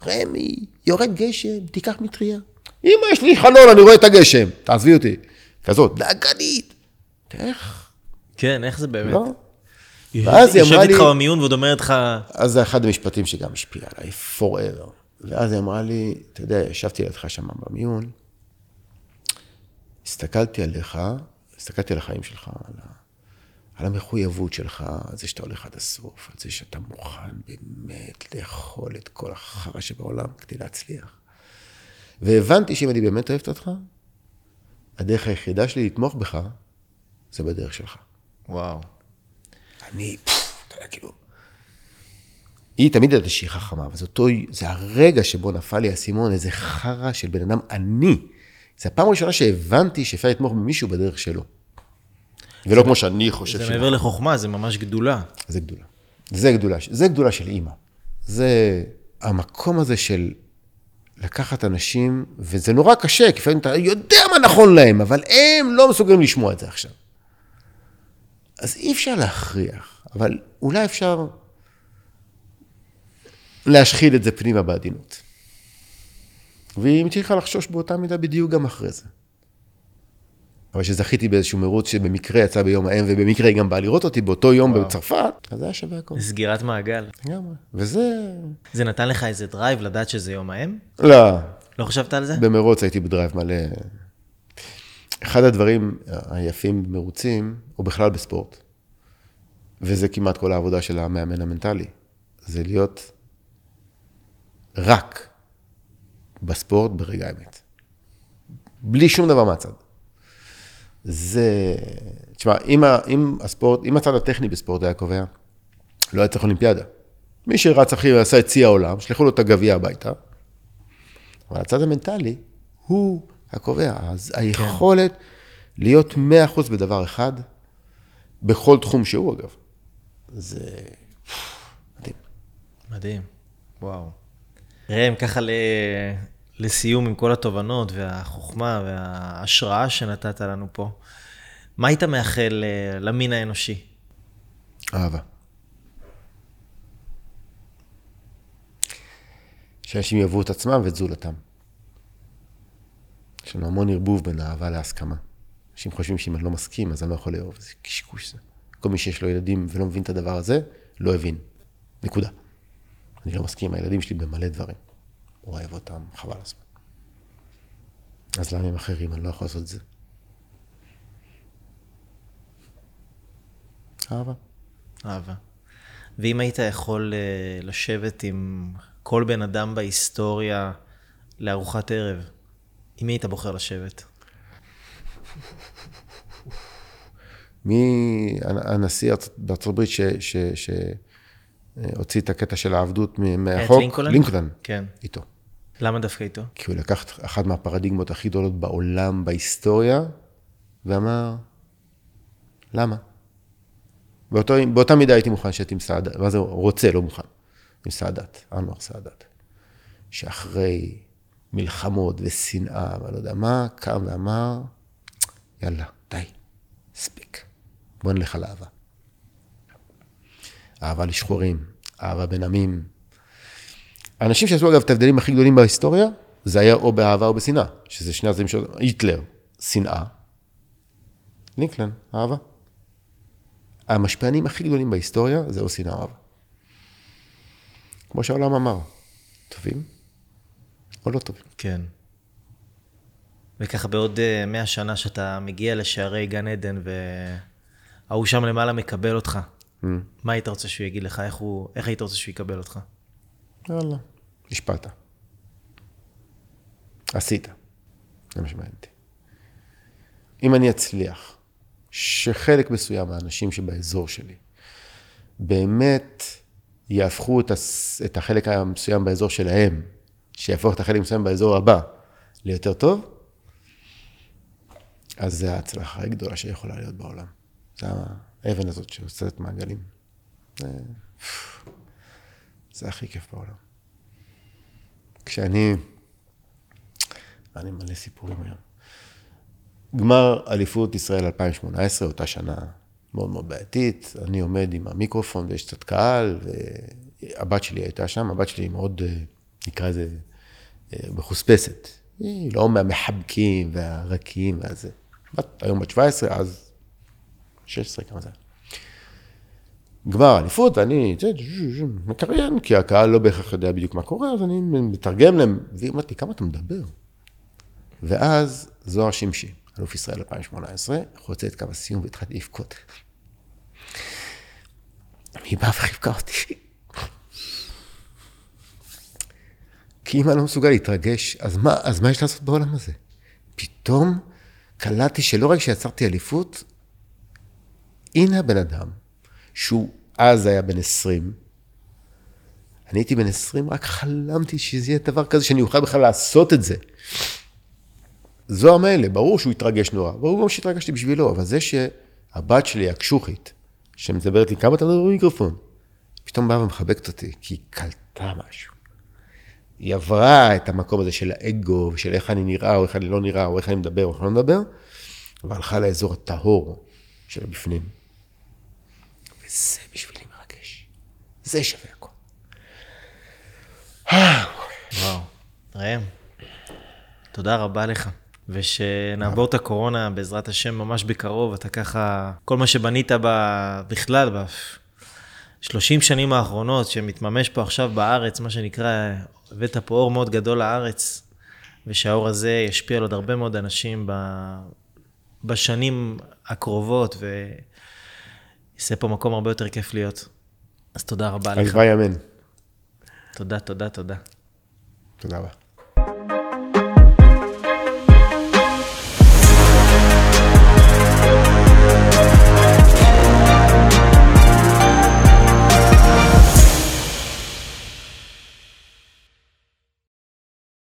רמי, יורד גשם, תיקח מטריה. אמא, יש לי חלון, אני רואה את הגשם. תעזבי אותי. כזאת, דאגנית. איך? כן, איך זה באמת? לא. ואז היא אמרה לי... יושבת איתך במיון ועוד אומרת לך... אז זה אחד המשפטים שגם השפיע עליי, forever. ואז היא אמרה לי, אתה יודע, ישבתי לידך שם במיון, הסתכלתי עליך, הסתכלתי על החיים שלך, על, ה... על המחויבות שלך, על זה שאתה הולך עד הסוף, על זה שאתה מוכן באמת לאכול את כל החרא שבעולם כדי להצליח. והבנתי שאם אני באמת אוהבת אותך, הדרך היחידה שלי לתמוך בך, זה בדרך שלך. וואו. אני, פפפ, אתה יודע, כאילו, היא תמיד הייתה שהיא חכמה, אבל אותו, זה הרגע שבו נפל לי הסימון, איזה חרא של בן אדם עני. זה הפעם הראשונה שהבנתי שאפשר לתמוך במישהו בדרך שלו. ולא כמו שאני חושב שלו. זה מעבר לחוכמה, זה ממש גדולה. זה גדולה. זה גדולה, זה גדולה של אימא. זה המקום הזה של לקחת אנשים, וזה נורא קשה, כי לפעמים אתה יודע מה נכון להם, אבל הם לא מסוגלים לשמוע את זה עכשיו. אז אי אפשר להכריח, אבל אולי אפשר להשחיל את זה פנימה בעדינות. והיא מתחילה לחשוש באותה מידה בדיוק גם אחרי זה. אבל שזכיתי באיזשהו מירוץ שבמקרה יצא ביום האם, ובמקרה היא גם באה לראות אותי באותו יום בצרפת, אז זה היה שווה הכל. סגירת מעגל. לגמרי. וזה... זה נתן לך איזה דרייב לדעת שזה יום האם? לא. לא חשבת על זה? במרוץ הייתי בדרייב מלא. אחד הדברים היפים במרוצים, הוא בכלל בספורט. וזה כמעט כל העבודה של המאמן המנטלי. זה להיות רק בספורט ברגע האמת. בלי שום דבר מהצד. זה, תשמע, אם, אם הספורט, אם הצד הטכני בספורט היה קובע, לא היה צריך אולימפיאדה. מי שרץ הכי ועשה את צי העולם, שלחו לו את הגביע הביתה, אבל הצד המנטלי הוא הקובע. אז היכולת להיות מאה אחוז בדבר אחד, בכל תחום שהוא אגב. זה מדהים. מדהים, וואו. רם, ככה ל... לסיום עם כל התובנות והחוכמה וההשראה שנתת לנו פה, מה היית מאחל למין האנושי? אהבה. שאנשים יאהבו את עצמם ואת זולתם. יש לנו המון ערבוב בין אהבה להסכמה. אנשים חושבים שאם אני לא מסכים, אז אני לא יכול לאהוב. זה קשקוש זה. כל מי שיש לו ילדים ולא מבין את הדבר הזה, לא הבין. נקודה. אני לא מסכים, הילדים שלי במלא דברים. הוא אוהב אותם, חבל הזמן. אז למה עם אחרים? אני לא יכול לעשות את זה. אהבה. אהבה. ואם היית יכול לשבת עם כל בן אדם בהיסטוריה לארוחת ערב, עם מי היית בוחר לשבת? מי הנשיא בארצות הברית ש... ש... ש... הוציא את הקטע של העבדות מהחוק, לינקולן, כן. איתו. למה דווקא איתו? כי הוא לקח אחת מהפרדיגמות הכי גדולות בעולם, בהיסטוריה, ואמר, למה? באותו, באותה מידה הייתי מוכן שהייתי עם סעדת, מה זה רוצה, לא מוכן, עם סעדת, אנואר סעדת, שאחרי מלחמות ושנאה, אבל לא יודע מה, קם ואמר, יאללה, די, ספיק, בוא נלך על אהבה. אהבה לשחורים, אהבה בין עמים. האנשים שעשו אגב את ההבדלים הכי גדולים בהיסטוריה, זה היה או באהבה או בשנאה, שזה שני הזרים של היטלר, שנאה, לינקולן, אהבה. המשפיענים הכי גדולים בהיסטוריה, זה או שנאה או אהבה. כמו שהעולם אמר, טובים או לא טובים. כן. וככה בעוד מאה שנה שאתה מגיע לשערי גן עדן, והוא שם למעלה מקבל אותך. מה היית רוצה שהוא יגיד לך? איך, הוא, איך היית רוצה שהוא יקבל אותך? יאללה, השפעת. עשית. זה מה שמעניתי. אם אני אצליח, שחלק מסוים מהאנשים שבאזור שלי, באמת יהפכו את, הס... את החלק המסוים באזור שלהם, שיהפוך את החלק המסוים באזור הבא ליותר טוב, אז זה ההצלחה הגדולה שיכולה להיות בעולם. זה האבן הזאת שעושה את מעגלים. זה... זה הכי כיף בעולם. כשאני... אני מלא סיפורים היום. גמר אליפות ישראל אלפיים שמונה עשרה, אותה שנה מאוד מאוד בעייתית. אני עומד עם המיקרופון ויש קצת קהל, והבת שלי הייתה שם, הבת שלי מאוד, נקרא זה, מחוספסת. היא לא מהמחבקים והרקים והזה. בת, היום בת שבע עשרה, אז... שש עשרה, כמה זה היה. גמר, אליפות, ואני מקריין, כי הקהל לא בהכרח יודע בדיוק מה קורה, אז אני מתרגם להם, והיא אומרת לי, כמה אתה מדבר? ואז זוהר שימשי, אלוף ישראל אלפיים שמונה עשרה, חוצה את קו הסיום והתחלתי לבכות. היא באה וחיבקה אותי. כי אם אני לא מסוגל להתרגש, אז מה, אז מה יש לעשות בעולם הזה? פתאום קלטתי שלא רק שיצרתי אליפות, הנה הבן אדם, שהוא אז היה בן עשרים, אני הייתי בן עשרים, רק חלמתי שזה יהיה דבר כזה, שאני אוכל בכלל לעשות את זה. זוהר מילא, ברור שהוא התרגש נורא, ברור גם שהתרגשתי בשבילו, אבל זה שהבת שלי, הקשוחית, שמדברת לי כמה אתה מדבר במיקרופון, פתאום באה ומחבקת אותי, כי היא קלטה משהו. היא עברה את המקום הזה של האגו, של איך אני נראה, או איך אני לא נראה, או איך אני מדבר, או איך אני לא מדבר, והלכה לאזור הטהור, של בפנים. וזה בשבילי מרגש. זה שווה הכל. וואו, רם, תודה רבה לך. ושנעבור את הקורונה בעזרת השם ממש בקרוב, אתה ככה, כל מה שבנית בכלל, שלושים שנים האחרונות שמתממש פה עכשיו בארץ, מה שנקרא, הבאת פה אור מאוד גדול לארץ, ושהאור הזה ישפיע על עוד הרבה מאוד אנשים ב... בשנים הקרובות, ויעשה פה מקום הרבה יותר כיף להיות. אז תודה רבה לך. אז ביי, אמן. תודה, תודה, תודה. תודה רבה.